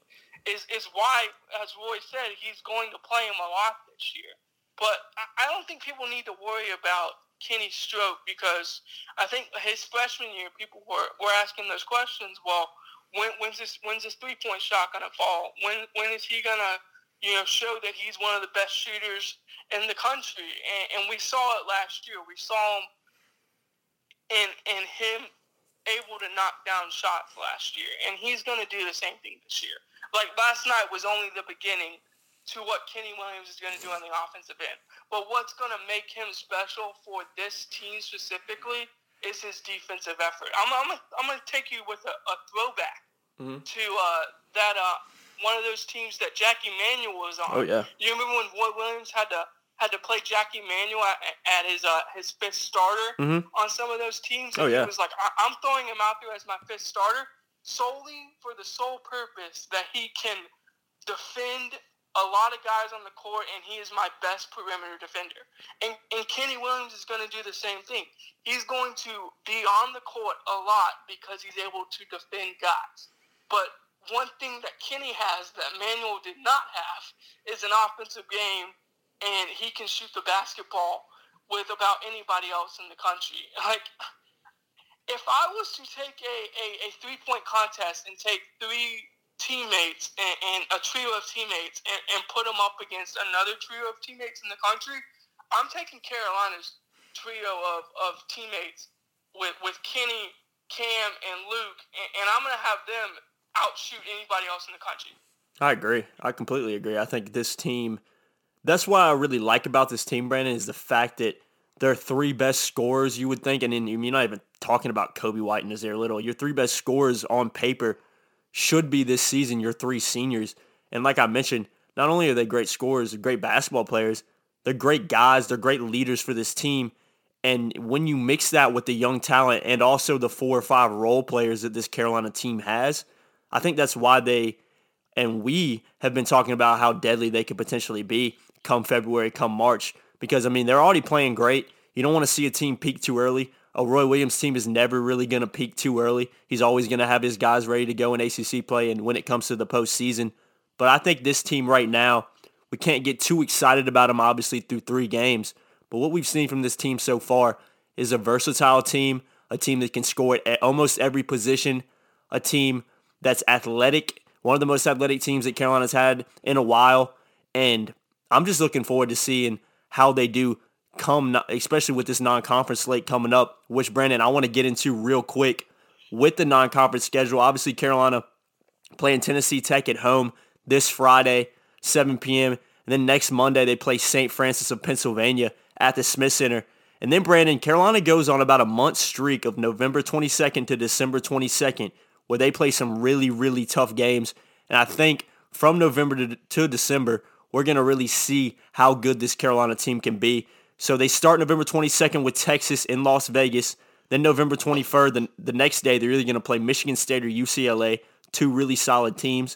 Is is why, as Roy said, he's going to play him a lot this year. But I don't think people need to worry about Kenny's stroke, because I think his freshman year, people were, were asking those questions. Well, when when's this when's this three point shot gonna fall? When when is he gonna you know show that he's one of the best shooters in the country? And, and we saw it last year. We saw him in in him able to knock down shots last year, and he's gonna do the same thing this year. Like, last night was only the beginning to what Kenny Williams is going to do on the offensive end. But what's going to make him special for this team specifically is his defensive effort. I'm, I'm, I'm going to take you with a, a throwback mm-hmm. to uh, that uh, one of those teams that Jackie Manuel was on. Oh, yeah. You remember when Roy Williams had to had to play Jackie Manuel at, at his uh, his fifth starter mm-hmm. on some of those teams? Oh, yeah. He was like, I- I'm throwing him out there as my fifth starter solely for the sole purpose that he can defend a lot of guys on the court, and he is my best perimeter defender. And, and Kenny Williams is going to do the same thing. He's going to be on the court a lot because he's able to defend guys. But one thing that Kenny has that Manuel did not have is an offensive game, and he can shoot the basketball with about anybody else in the country. Like, if I was to take a, a, a three-point contest and take three teammates and, and a trio of teammates and, and put them up against another trio of teammates in the country, I'm taking Carolina's trio of, of teammates with, with Kenny, Cam, and Luke, and, and I'm going to have them outshoot anybody else in the country. I agree. I completely agree. I think this team, that's what I really like about this team, Brandon, is the fact that their three best scorers, you would think, and then you're not even talking about Coby White and Nassir Little, your three best scorers on paper should be this season your three seniors. And like I mentioned, not only are they great scorers, they're great basketball players, they're great guys, they're great leaders for this team. And when you mix that with the young talent and also the four or five role players that this Carolina team has, I think that's why they and we have been talking about how deadly they could potentially be come February, come March. Because, I mean, they're already playing great. You don't want to see a team peak too early. A Roy Williams team is never really going to peak too early. He's always going to have his guys ready to go in A C C play and when it comes to the postseason. But I think this team right now, we can't get too excited about them, obviously, through three games. But what we've seen from this team so far is a versatile team, a team that can score at almost every position, a team that's athletic, one of the most athletic teams that Carolina's had in a while. And I'm just looking forward to seeing how they do come, especially with this non-conference slate coming up, which, Brandon, I want to get into real quick with the non-conference schedule. Obviously, Carolina playing Tennessee Tech at home this Friday, seven p.m., and then next Monday they play Saint Francis of Pennsylvania at the Smith Center. And then, Brandon, Carolina goes on about a month streak of November twenty-second to December twenty-second where they play some really, really tough games. And I think from November to, to December, we're going to really see how good this Carolina team can be. So they start November twenty-second with Texas in Las Vegas. Then November twenty-third, the, the next day, they're either going to play Michigan State or U C L A, two really solid teams.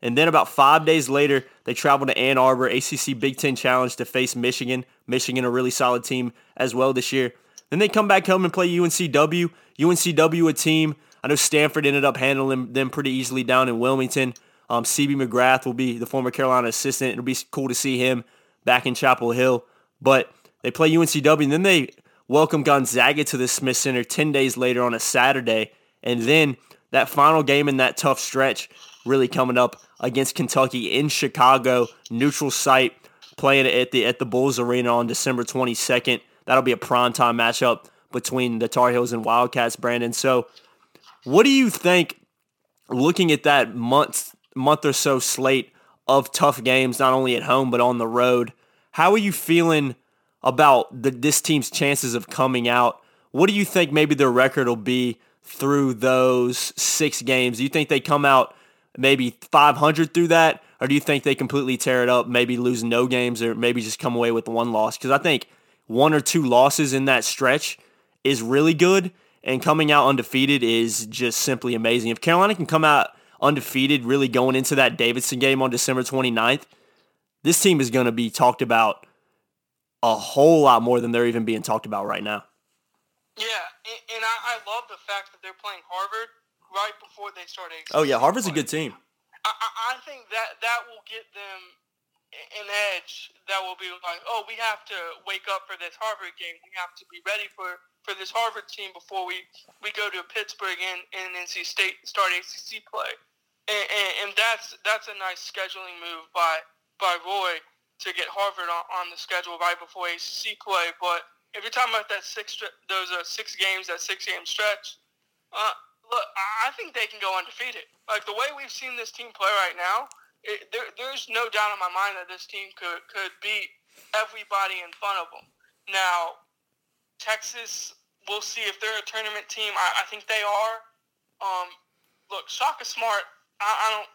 And then about five days later, they travel to Ann Arbor, A C C Big Ten Challenge to face Michigan. Michigan, a really solid team as well this year. Then they come back home and play U N C W. U N C W, a team, I know Stanford ended up handling them pretty easily down in Wilmington. Um, C B McGrath will be the former Carolina assistant. It'll be cool to see him back in Chapel Hill. But they play U N C W, and then they welcome Gonzaga to the Smith Center ten days later on a Saturday. And then that final game in that tough stretch really coming up against Kentucky in Chicago, neutral site, playing at the at the Bulls Arena on December twenty-second. That'll be a primetime matchup between the Tar Heels and Wildcats, Brandon. So what do you think, looking at that month, month or so slate of tough games, not only at home but on the road, how are you feeling about the, this team's chances of coming out? What do you think maybe their record will be through those six games? Do you think they come out maybe five hundred through that? Or do you think they completely tear it up, maybe lose no games, or maybe just come away with one loss? Because I think one or two losses in that stretch is really good, and coming out undefeated is just simply amazing. If Carolina can come out undefeated, really going into that Davidson game on December twenty-ninth, this team is going to be talked about a whole lot more than they're even being talked about right now. Yeah, and, and I, I love the fact that they're playing Harvard right before they start A C C. Oh, yeah, Harvard's a good team. I, I think that that will get them an edge that will be like, oh, we have to wake up for this Harvard game. We have to be ready for, for this Harvard team before we, we go to Pittsburgh and, and N C State start A C C play. And, and, and that's that's a nice scheduling move by, by Roy to get Harvard on, on the schedule right before A C C play. But if you're talking about that six, those are six games, that six-game stretch, uh, look, I think they can go undefeated. Like, the way we've seen this team play right now, it, there, there's no doubt in my mind that this team could, could beat everybody in front of them. Now, Texas, we'll see if they're a tournament team. I, I think they are. Um, look, Shaka Smart, I, I don't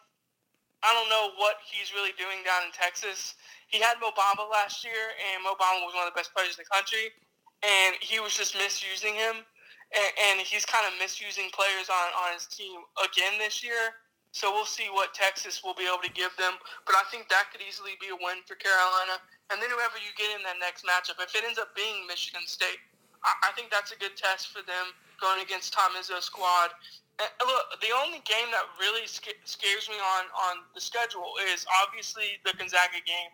I don't know what he's really doing down in Texas. He had Mo Bamba last year, and Mo Bamba was one of the best players in the country, and he was just misusing him. And he's kind of misusing players on, on his team again this year. So we'll see what Texas will be able to give them. But I think that could easily be a win for Carolina. And then whoever you get in that next matchup, if it ends up being Michigan State, I, I think that's a good test for them going against Tom Izzo's squad. And look, the only game that really sca- scares me on, on the schedule is obviously the Gonzaga game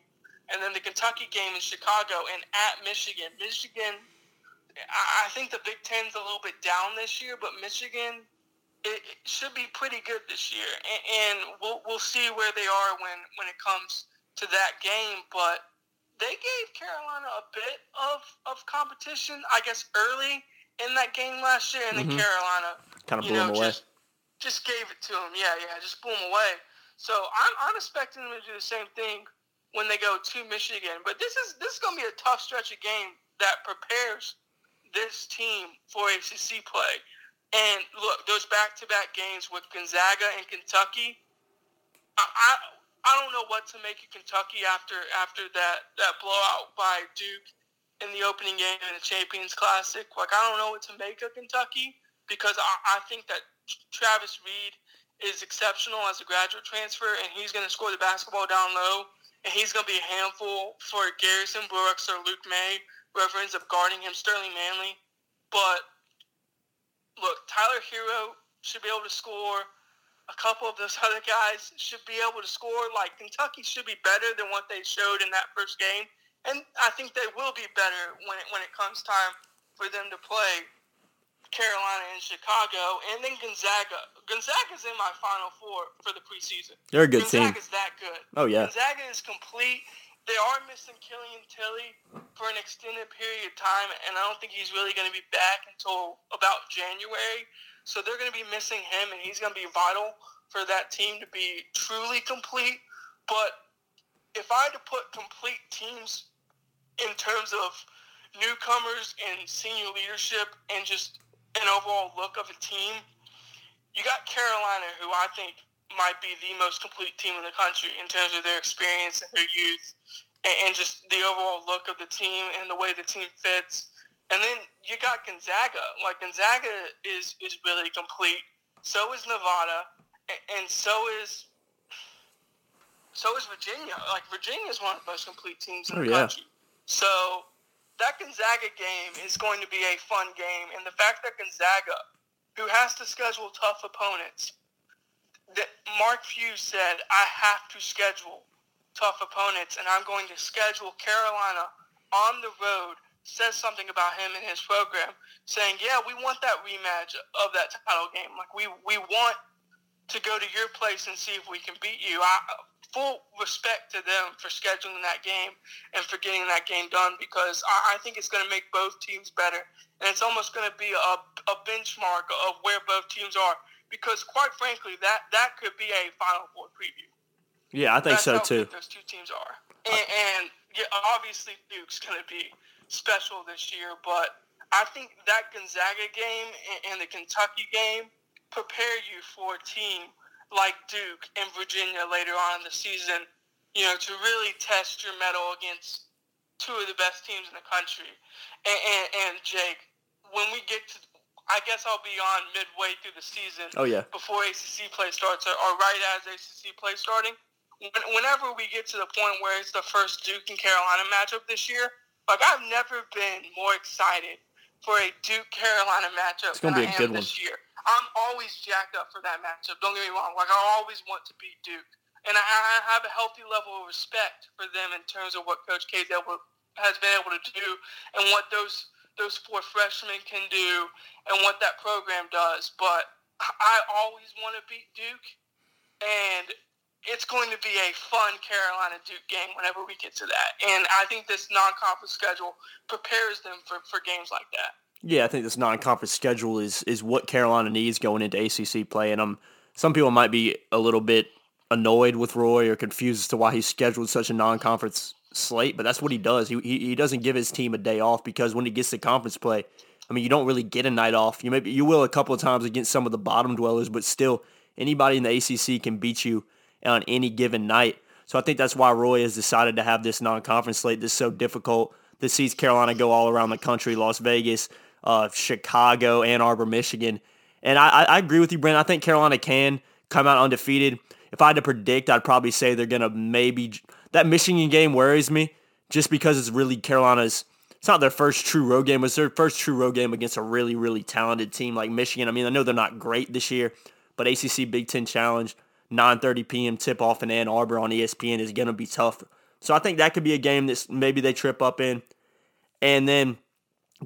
and then the Kentucky game in Chicago and at Michigan. Michigan... I think the Big Ten's a little bit down this year, but Michigan it, it should be pretty good this year, and, and we'll we'll see where they are when, when it comes to that game. But they gave Carolina a bit of, of competition, I guess, early in that game last year, and mm-hmm. then Carolina kind of blew know, them away. Just, just gave it to them, yeah, yeah, just blew them away. So I'm I'm expecting them to do the same thing when they go to Michigan. But this is this is going to be a tough stretch of game that prepares this team for A C C play. And look, those back-to-back games with Gonzaga and Kentucky, I I, I don't know what to make of Kentucky after after that, that blowout by Duke in the opening game in the Champions Classic. Like, I don't know what to make of Kentucky because I, I think that Travis Reed is exceptional as a graduate transfer, and he's going to score the basketball down low, and he's going to be a handful for Garrison Brooks or Luke Maye, whoever ends up guarding him, Sterling Manley. But, look, Tyler Hero should be able to score. A couple of those other guys should be able to score. Like, Kentucky should be better than what they showed in that first game. And I think they will be better when it, when it comes time for them to play Carolina and Chicago. And then Gonzaga. Gonzaga's in my Final Four for the preseason. They're a good Gonzaga's team. Gonzaga's that good. Oh, yeah. Gonzaga is complete. They are missing Killian Tilly for an extended period of time, and I don't think he's really going to be back until about January. So they're going to be missing him, and he's going to be vital for that team to be truly complete. But if I had to put complete teams in terms of newcomers and senior leadership and just an overall look of a team, you got Carolina, who I think might be the most complete team in the country in terms of their experience and their youth and just the overall look of the team and the way the team fits. And then you got Gonzaga. Like, Gonzaga is, is really complete. So is Nevada, and so is so is Virginia. Like, Virginia is one of the most complete teams in oh, the yeah. country. So that Gonzaga game is going to be a fun game. And the fact that Gonzaga, who has to schedule tough opponents, that Mark Few said, I have to schedule tough opponents, and I'm going to schedule Carolina on the road, says something about him in his program, saying, yeah, we want that rematch of that title game. Like, we, we want to go to your place and see if we can beat you. I, full respect to them for scheduling that game and for getting that game done, because I, I think it's going to make both teams better, and it's almost going to be a, a benchmark of where both teams are. Because, quite frankly, that, that could be a Final Four preview. Yeah, I think That's so, how too. Good those two teams are. And, and yeah, obviously, Duke's going to be special this year. But I think that Gonzaga game and the Kentucky game prepare you for a team like Duke and Virginia later on in the season, you know, to really test your mettle against two of the best teams in the country. And, and, and Jake, when we get to – I guess I'll be on midway through the season oh, yeah. before A C C play starts, or, or right as A C C play starting. Whenever we get to the point where it's the first Duke and Carolina matchup this year, like, I've never been more excited for a Duke-Carolina matchup it's gonna than be a I good am one. This year. I'm always jacked up for that matchup. Don't get me wrong. Like, I always want to beat Duke. And I, I have a healthy level of respect for them in terms of what Coach K has been able to do and what those – those four freshmen can do and what that program does. But I always want to beat Duke, and it's going to be a fun Carolina-Duke game whenever we get to that. And I think this non-conference schedule prepares them for, for games like that. Yeah, I think this non-conference schedule is, is what Carolina needs going into A C C play. And um, some people might be a little bit annoyed with Roy or confused as to why he's scheduled such a non-conference slate, but that's what he does. He, he he doesn't give his team a day off, because when he gets to conference play, I mean, you don't really get a night off. You maybe you will a couple of times against some of the bottom dwellers, but still, anybody in the A C C can beat you on any given night. So I think that's why Roy has decided to have this non-conference slate that's so difficult, that sees Carolina go all around the country, Las Vegas, uh, Chicago, Ann Arbor, Michigan. And I, I agree with you, Brent. I think Carolina can come out undefeated. If I had to predict, I'd probably say they're going to maybe – that Michigan game worries me, just because it's really Carolina's – it's not their first true road game. It's their first true road game against a really, really talented team like Michigan. I mean, I know they're not great this year, but A C C Big Ten Challenge, nine thirty p.m. tip-off in Ann Arbor on E S P N is going to be tough. So I think that could be a game that maybe they trip up in. And then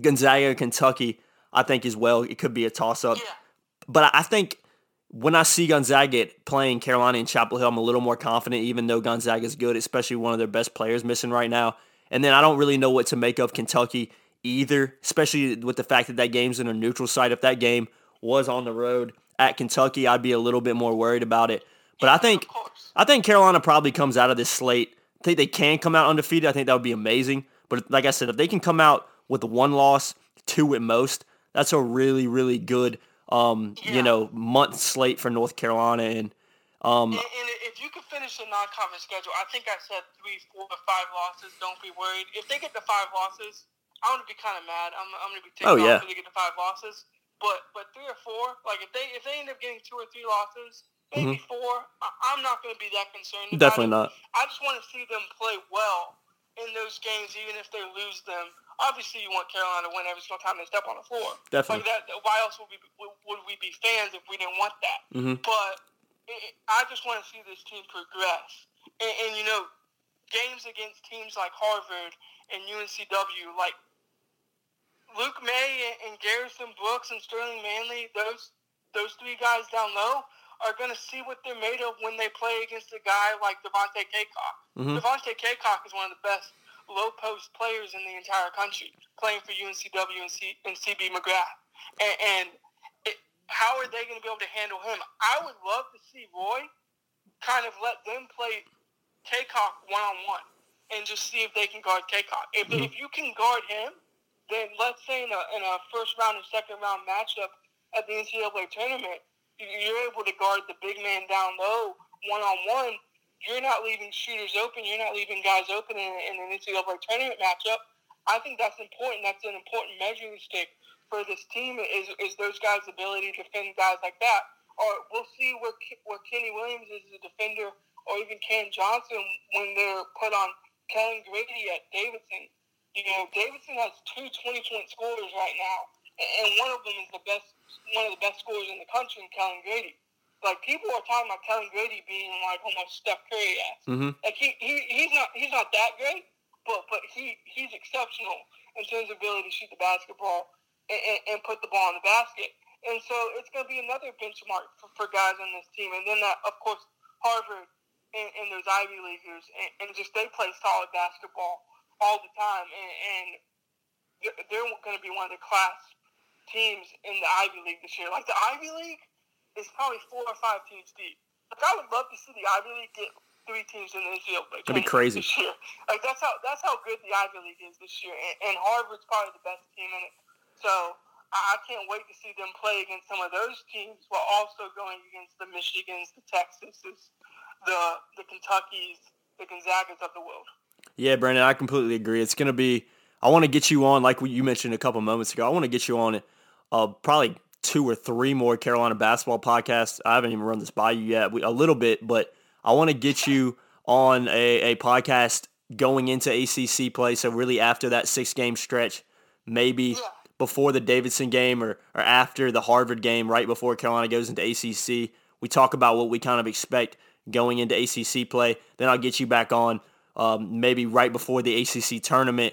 Gonzaga, Kentucky, I think as well, it could be a toss-up. Yeah. But I think when I see Gonzaga playing Carolina in Chapel Hill, I'm a little more confident, even though Gonzaga's good, especially one of their best players missing right now. And then I don't really know what to make of Kentucky either, especially with the fact that that game's in a neutral site. If that game was on the road at Kentucky, I'd be a little bit more worried about it. But yeah, I think I think Carolina probably comes out of this slate. I think they can come out undefeated. I think that would be amazing. But like I said, if they can come out with one loss, two at most, that's a really, really good, um, yeah. you know, month slate for North Carolina. And, um, and, and if you can finish the non-conference schedule, I think I said three, four, or five losses. Don't be worried. If they get the five losses, I'm going to be kind of mad. I'm, I'm going to be taking oh, off yeah. if they get the five losses. But but three or four, like if they if they end up getting two or three losses, maybe mm-hmm. four, I'm not going to be that concerned. Definitely not. I just want to see them play well in those games, even if they lose them. Obviously, you want Carolina to win every single time they step on the floor. Definitely. Like that, why else would we would we be fans if we didn't want that? Mm-hmm. But it, I just want to see this team progress. And, and you know, games against teams like Harvard and U N C W, like. Luke Maye and Garrison Brooks and Sterling Manley, those those three guys down low are going to see what they're made of when they play against a guy like Devontae Kaycock. Mm-hmm. Devontae Kaycock is one of the best low-post players in the entire country, playing for U N C W and, C- and C B McGrath. And, and it, how are they going to be able to handle him? I would love to see Roy kind of let them play Kaycock one-on-one and just see if they can guard Kaycock. If, mm-hmm. if you can guard him, then let's say in a, in a first round and second round matchup at the N C double A tournament, you're able to guard the big man down low one-on-one. You're not leaving shooters open. You're not leaving guys open in, in an N C double A tournament matchup. I think that's important. That's an important measuring stick for this team is, is those guys' ability to defend guys like that. Or we'll see where, where Kenny Williams is as a defender, or even Cam Johnson when they're put on Kellen Grady at Davidson. You know, Davidson has two twenty-point scorers right now, and one of them is the best, one of the best scorers in the country, Kellen Grady. Like, people are talking about Kellen Grady being like almost Steph Curry-esque. Mm-hmm. Like he, he he's not he's not that great, but but he he's exceptional in terms of ability to shoot the basketball and, and, and put the ball in the basket. And so it's going to be another benchmark for, for guys on this team. And then that, of course, Harvard and, and those Ivy Leaguers, and, and just they play solid basketball all the time, and, and they're going to be one of the class teams in the Ivy League this year. Like, the Ivy League is probably four or five teams deep. Like, I would love to see the Ivy League get three teams in the N C double A. That'd be crazy. This year. Like, that's how that's how good the Ivy League is this year, and, and Harvard's probably the best team in it. So I can't wait to see them play against some of those teams while also going against the Michigans, the Texases, the, the Kentuckys, the Gonzagas of the world. Yeah, Brandon, I completely agree. It's going to be – I want to get you on, like you mentioned a couple moments ago, I want to get you on uh, probably two or three more Carolina basketball podcasts. I haven't even run this by you yet, we, a little bit, but I want to get you on a, a podcast going into A C C play, so really after that six-game stretch, maybe yeah. before the Davidson game or, or after the Harvard game, right before Carolina goes into A C C. We talk about what we kind of expect going into A C C play. Then I'll get you back on. Um, maybe right before the A C C tournament.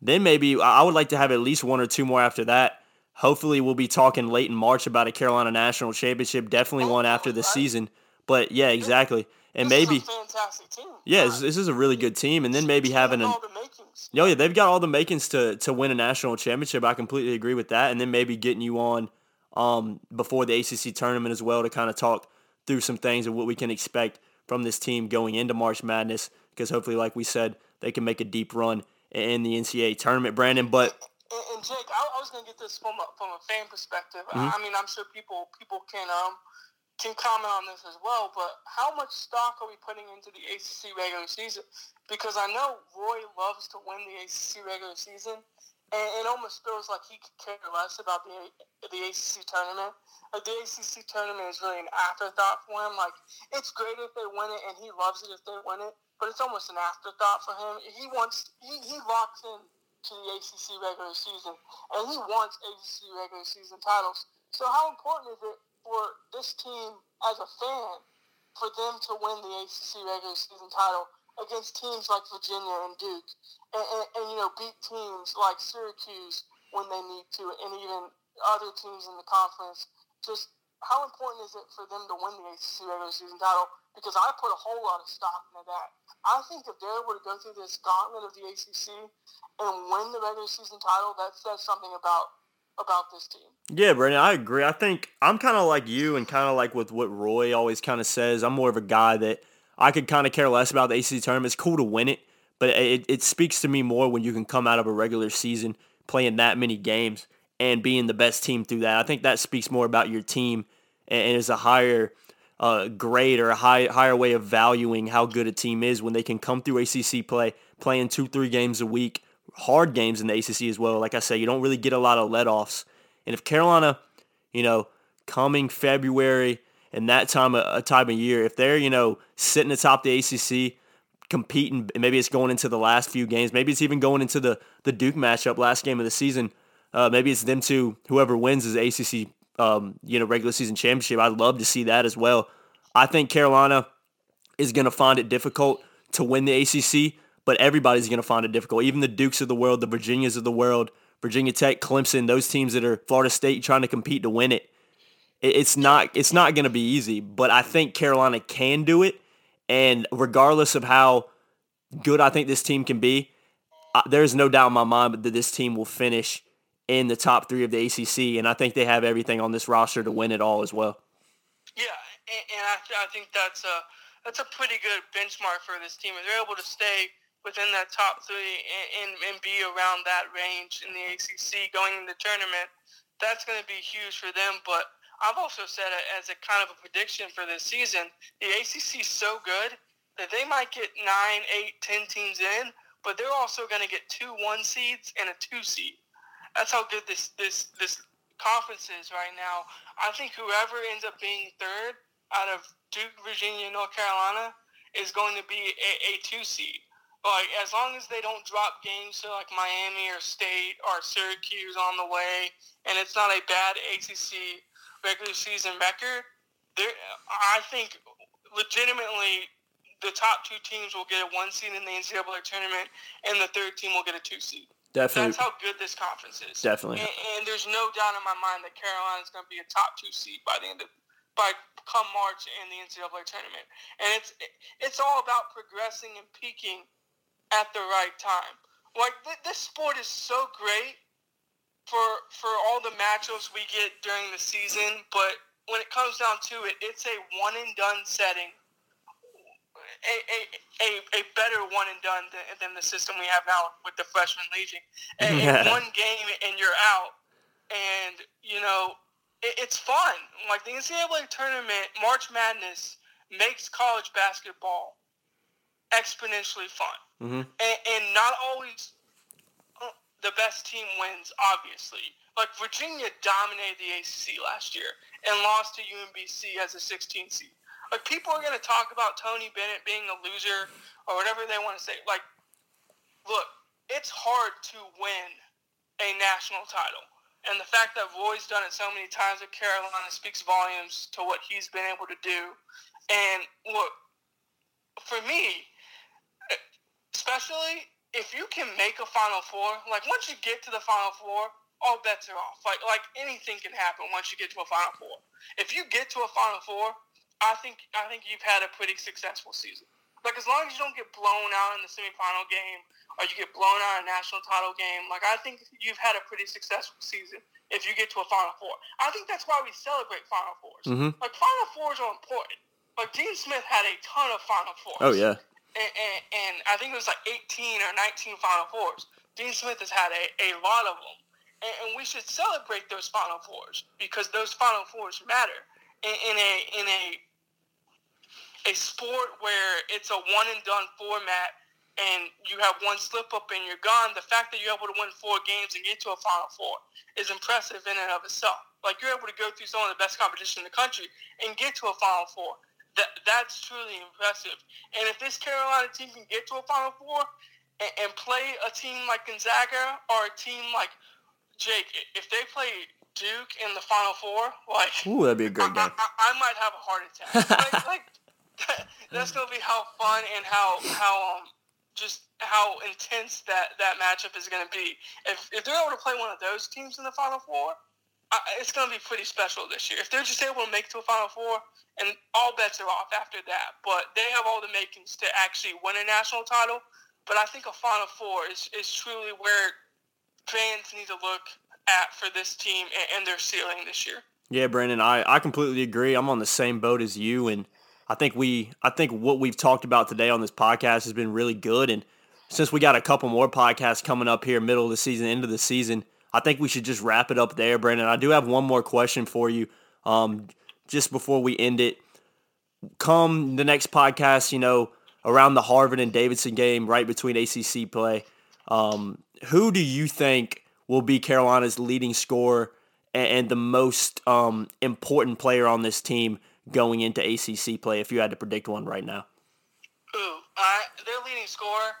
Then maybe I would like to have at least one or two more after that. Hopefully we'll be talking late in March about a Carolina National Championship, definitely one after the season. But, yeah, exactly. And this maybe, is a fantastic team. Yeah, this, this is a really good team. And then maybe having a – yeah, they've got all the makings to, to win a national championship. I completely agree with that. And then maybe getting you on um, before the A C C tournament as well to kind of talk through some things and what we can expect from this team going into March Madness, because hopefully, like we said, they can make a deep run in the N C double A tournament, Brandon. But and, and Jake, I, I was going to get this from a, from a fan perspective. Mm-hmm. I mean, I'm sure people people can um can comment on this as well. But how much stock are we putting into the A C C regular season? Because I know Roy loves to win the A C C regular season, and it almost feels like he could care less about the the A C C tournament. Like, the A C C tournament is really an afterthought for him. Like, it's great if they win it, and he loves it if they win it. But it's almost an afterthought for him. He wants he, he locks in to the A C C regular season, and he wants A C C regular season titles. So how important is it for this team as a fan for them to win the A C C regular season title against teams like Virginia and Duke, and, and, and you know, beat teams like Syracuse when they need to, and even other teams in the conference? Just how important is it for them to win the A C C regular season title? Because I put a whole lot of stock into that. I think if they were to go through this gauntlet of the A C C and win the regular season title, that says something about about this team. Yeah, Brandon, I agree. I think I'm kind of like you and kind of like with what Roy always kind of says. I'm more of a guy that I could kind of care less about the A C C tournament. It's cool to win it, but it, it speaks to me more when you can come out of a regular season playing that many games and being the best team through that. I think that speaks more about your team and, and is a higher – a uh, grade or a high, higher way of valuing how good a team is when they can come through A C C play, playing two, three games a week, hard games in the A C C as well. Like I say, you don't really get a lot of let-offs. And if Carolina, you know, coming February and that time, a, a time of year, if they're, you know, sitting atop the A C C, competing, and maybe it's going into the last few games, maybe it's even going into the, the Duke matchup last game of the season, uh, maybe it's them two, whoever wins is A C C Um, you know, regular season championship. I'd love to see that as well. I think Carolina is going to find it difficult to win the A C C, but everybody's going to find it difficult. Even the Dukes of the world, the Virginias of the world, Virginia Tech, Clemson, those teams that are Florida State trying to compete to win it. It's not, it's not going to be easy, but I think Carolina can do it. And regardless of how good I think this team can be, I, there's no doubt in my mind that this team will finish in the top three of the A C C, and I think they have everything on this roster to win it all as well. Yeah, and, and I, th- I think that's a that's a pretty good benchmark for this team. If they're able to stay within that top three and, and, and be around that range in the A C C going into the tournament, that's going to be huge for them. But I've also said it as a kind of a prediction for this season, the A C C is so good that they might get nine, eight, ten teams in, but they're also going to get two one seeds and a two seed. That's how good this, this this conference is right now. I think whoever ends up being third out of Duke, Virginia, North Carolina is going to be a, a two seed. Like, as long as they don't drop games to like Miami or State or Syracuse on the way, and it's not a bad A C C regular season record, there I think legitimately the top two teams will get a one seed in the N C double A tournament, and the third team will get a two seed. Definitely. That's how good this conference is. Definitely. And, and there's no doubt in my mind that Carolina's going to be a top two seed by the end of, by come March in the N C double A tournament. And it's it's all about progressing and peaking at the right time. Like, th- this sport is so great for for all the matchups we get during the season, but when it comes down to it, it's a one and done setting. A, a a a better one and done than, than the system we have now with the freshman legion. And yeah. One game and you're out, and you know it, it's fun. Like, the N C double A tournament, March Madness makes college basketball exponentially fun, mm-hmm. and, and not always the best team wins. Obviously, like Virginia dominated the A C C last year and lost to U N B C as a sixteen seed. Like, people are going to talk about Tony Bennett being a loser or whatever they want to say. Like, look, it's hard to win a national title. And the fact that Roy's done it so many times with Carolina speaks volumes to what he's been able to do. And, look, for me, especially if you can make a Final Four, like, once you get to the Final Four, all bets are off. Like, like anything can happen once you get to a Final Four. If you get to a Final Four, I think I think you've had a pretty successful season. Like, as long as you don't get blown out in the semifinal game or you get blown out in a national title game, like, I think you've had a pretty successful season if you get to a Final Four. I think that's why we celebrate Final Fours. Mm-hmm. Like, Final Fours are important. But Gene Smith had a ton of Final Fours. Oh, yeah. And, and, and I think it was like eighteen or nineteen Final Fours. Gene Smith has had a, a lot of them. And, and we should celebrate those Final Fours because those Final Fours matter. In, in a in a a sport where it's a one-and-done format and you have one slip-up and you're gone, the fact that you're able to win four games and get to a Final Four is impressive in and of itself. Like, you're able to go through some of the best competition in the country and get to a Final Four. That that's truly impressive. And if this Carolina team can get to a Final Four and, and play a team like Gonzaga or a team like Jake, if they play Duke in the Final Four, like, ooh, that'd be a great game. I, I, I might have a heart attack. like, like that, that's gonna be how fun and how how um just how intense that, that matchup is gonna be. If if they're able to play one of those teams in the Final Four, I, it's gonna be pretty special this year. If they're just able to make it to a Final Four, and all bets are off after that. But they have all the makings to actually win a national title. But I think a Final Four is is truly where fans need to look at for this team and their ceiling this year. Yeah, Brandon, I, I completely agree. I'm on the same boat as you, and I think we I think what we've talked about today on this podcast has been really good. And since we got a couple more podcasts coming up here, middle of the season, end of the season, I think we should just wrap it up there, Brandon. I do have one more question for you, um, just before we end it. Come the next podcast, you know, around the Harvard and Davidson game, right between A C C play, um, who do you think will be Carolina's leading scorer and, and the most um, important player on this team going into A C C play, if you had to predict one right now? Ooh, uh, their leading scorer,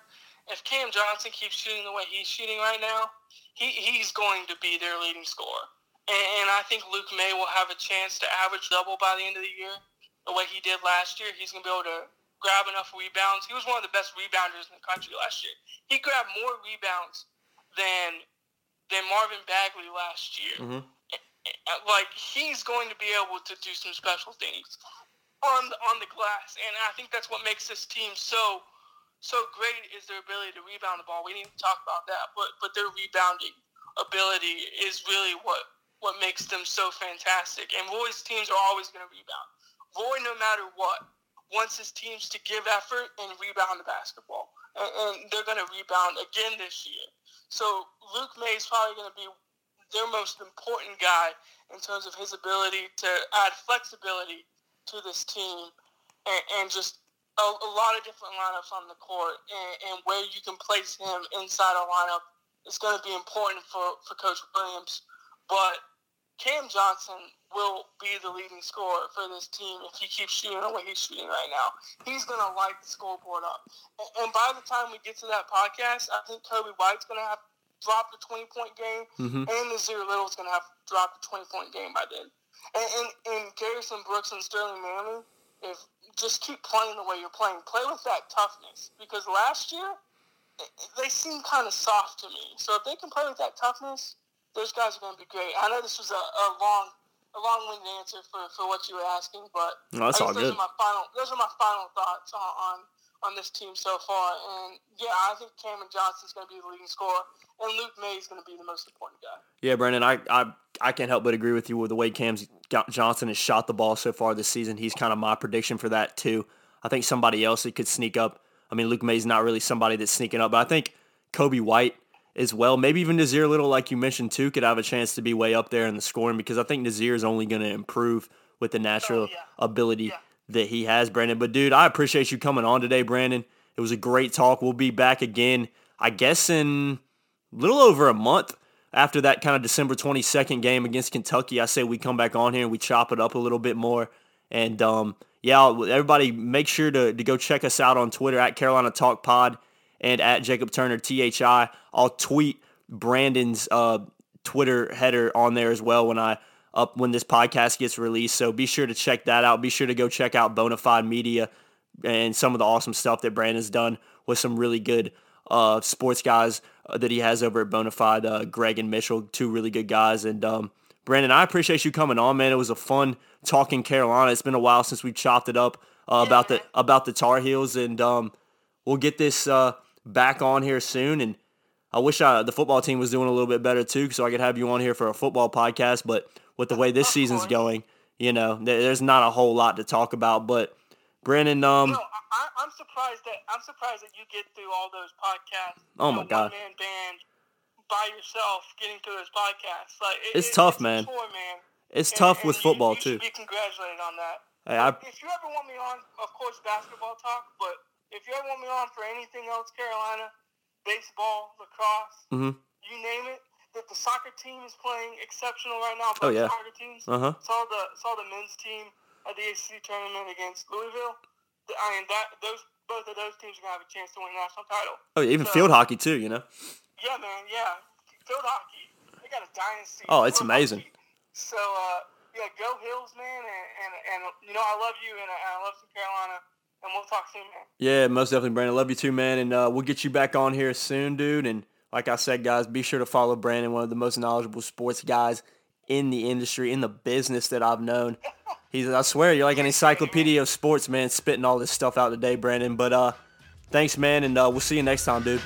if Cam Johnson keeps shooting the way he's shooting right now, he, he's going to be their leading scorer. And, and I think Luke Maye will have a chance to average double by the end of the year, the way he did last year. He's going to be able to grab enough rebounds. He was one of the best rebounders in the country last year. He grabbed more rebounds than – than Marvin Bagley last year. Mm-hmm. Like, he's going to be able to do some special things on the, on the glass, and I think that's what makes this team so so great is their ability to rebound the ball. We didn't even talk about that, but but their rebounding ability is really what, what makes them so fantastic. And Roy's teams are always going to rebound. Roy, no matter what, wants his teams to give effort and rebound the basketball. And, and they're going to rebound again this year. So Luke Maye is probably going to be their most important guy in terms of his ability to add flexibility to this team and, and just a, a lot of different lineups on the court and, and where you can place him inside a lineup is going to be important for, for Coach Williams. But Cam Johnson will be the leading scorer for this team if he keeps shooting the way he's shooting right now. He's going to light the scoreboard up. And by the time we get to that podcast, I think Coby White's going to have dropped a twenty-point game, mm-hmm. and Nassir Little's going to have dropped a twenty-point game by then. And, and, and Garrison Brooks and Sterling Manley, if just keep playing the way you're playing. Play with that toughness. Because last year, they seemed kind of soft to me. So if they can play with that toughness, those guys are going to be great. I know this was a, a long, a long-winded answer for, for what you were asking, but no, that's all those good. Are my final, those are my final thoughts on, on on this team so far. And yeah, I think Cameron Johnson's going to be the leading scorer, and Luke Maye's going to be the most important guy. Yeah, Brandon, I I, I can't help but agree with you with the way Cam Johnson has shot the ball so far this season. He's kind of my prediction for that too. I think somebody else that could sneak up. I mean, Luke Maye's not really somebody that's sneaking up, but I think Coby White as well. Maybe even Nassir Little, like you mentioned, too, could have a chance to be way up there in the scoring because I think Nassir is only going to improve with the natural oh, yeah. ability yeah. that he has, Brandon. But, dude, I appreciate you coming on today, Brandon. It was a great talk. We'll be back again, I guess, in a little over a month after that kind of December twenty-second game against Kentucky. I say we come back on here and we chop it up a little bit more. And, um, yeah, everybody make sure to, to go check us out on Twitter at Carolina Talk Pod. And at Jacob Turner, T H I. I'll tweet Brandon's uh, Twitter header on there as well when I up when this podcast gets released. So be sure to check that out. Be sure to go check out Bonafide Media and some of the awesome stuff that Brandon's done with some really good uh, sports guys that he has over at Bonafide, uh, Greg and Mitchell, two really good guys. And um, Brandon, I appreciate you coming on, man. It was a fun talking Carolina. It's been a while since we chopped it up uh, about the about the Tar Heels, and um, we'll get this. Uh, back on here soon, and I wish I, the football team was doing a little bit better too, so I could have you on here for a football podcast, but with the way this season's going, you know, there's not a whole lot to talk about, but Brandon, um, no, I, I'm surprised that I'm surprised that you get through all those podcasts. Oh my God, man, band by yourself getting through those podcasts, like it, it's, it's tough, it's man. Tour, man. It's and, tough and with you, football you too. You should be congratulated on that. Hey, I, if you ever want me on, of course, basketball talk. But if you ever want me on for anything else, Carolina, baseball, lacrosse, mm-hmm. you name it. That the soccer team is playing exceptional right now. Oh yeah. Soccer teams. Uh huh. Saw the saw the men's team at the A C C tournament against Louisville. I mean, that those both of those teams are gonna have a chance to win a national title. Oh, yeah, even so, field hockey too, you know. Yeah, man. Yeah, field hockey. They got a dynasty. Oh, it's field amazing. Hockey. So, uh, yeah, go Hills, man, and, and and you know I love you, and I love South Carolina, and we'll talk soon, man. Yeah, most definitely, Brandon. Love you too, man, and uh, we'll get you back on here soon, dude. And like I said, guys, be sure to follow Brandon, one of the most knowledgeable sports guys in the industry, in the business that I've known. He's, I swear, you're like an encyclopedia of sports, man, spitting all this stuff out today, Brandon. But uh, thanks, man, and uh, we'll see you next time, dude.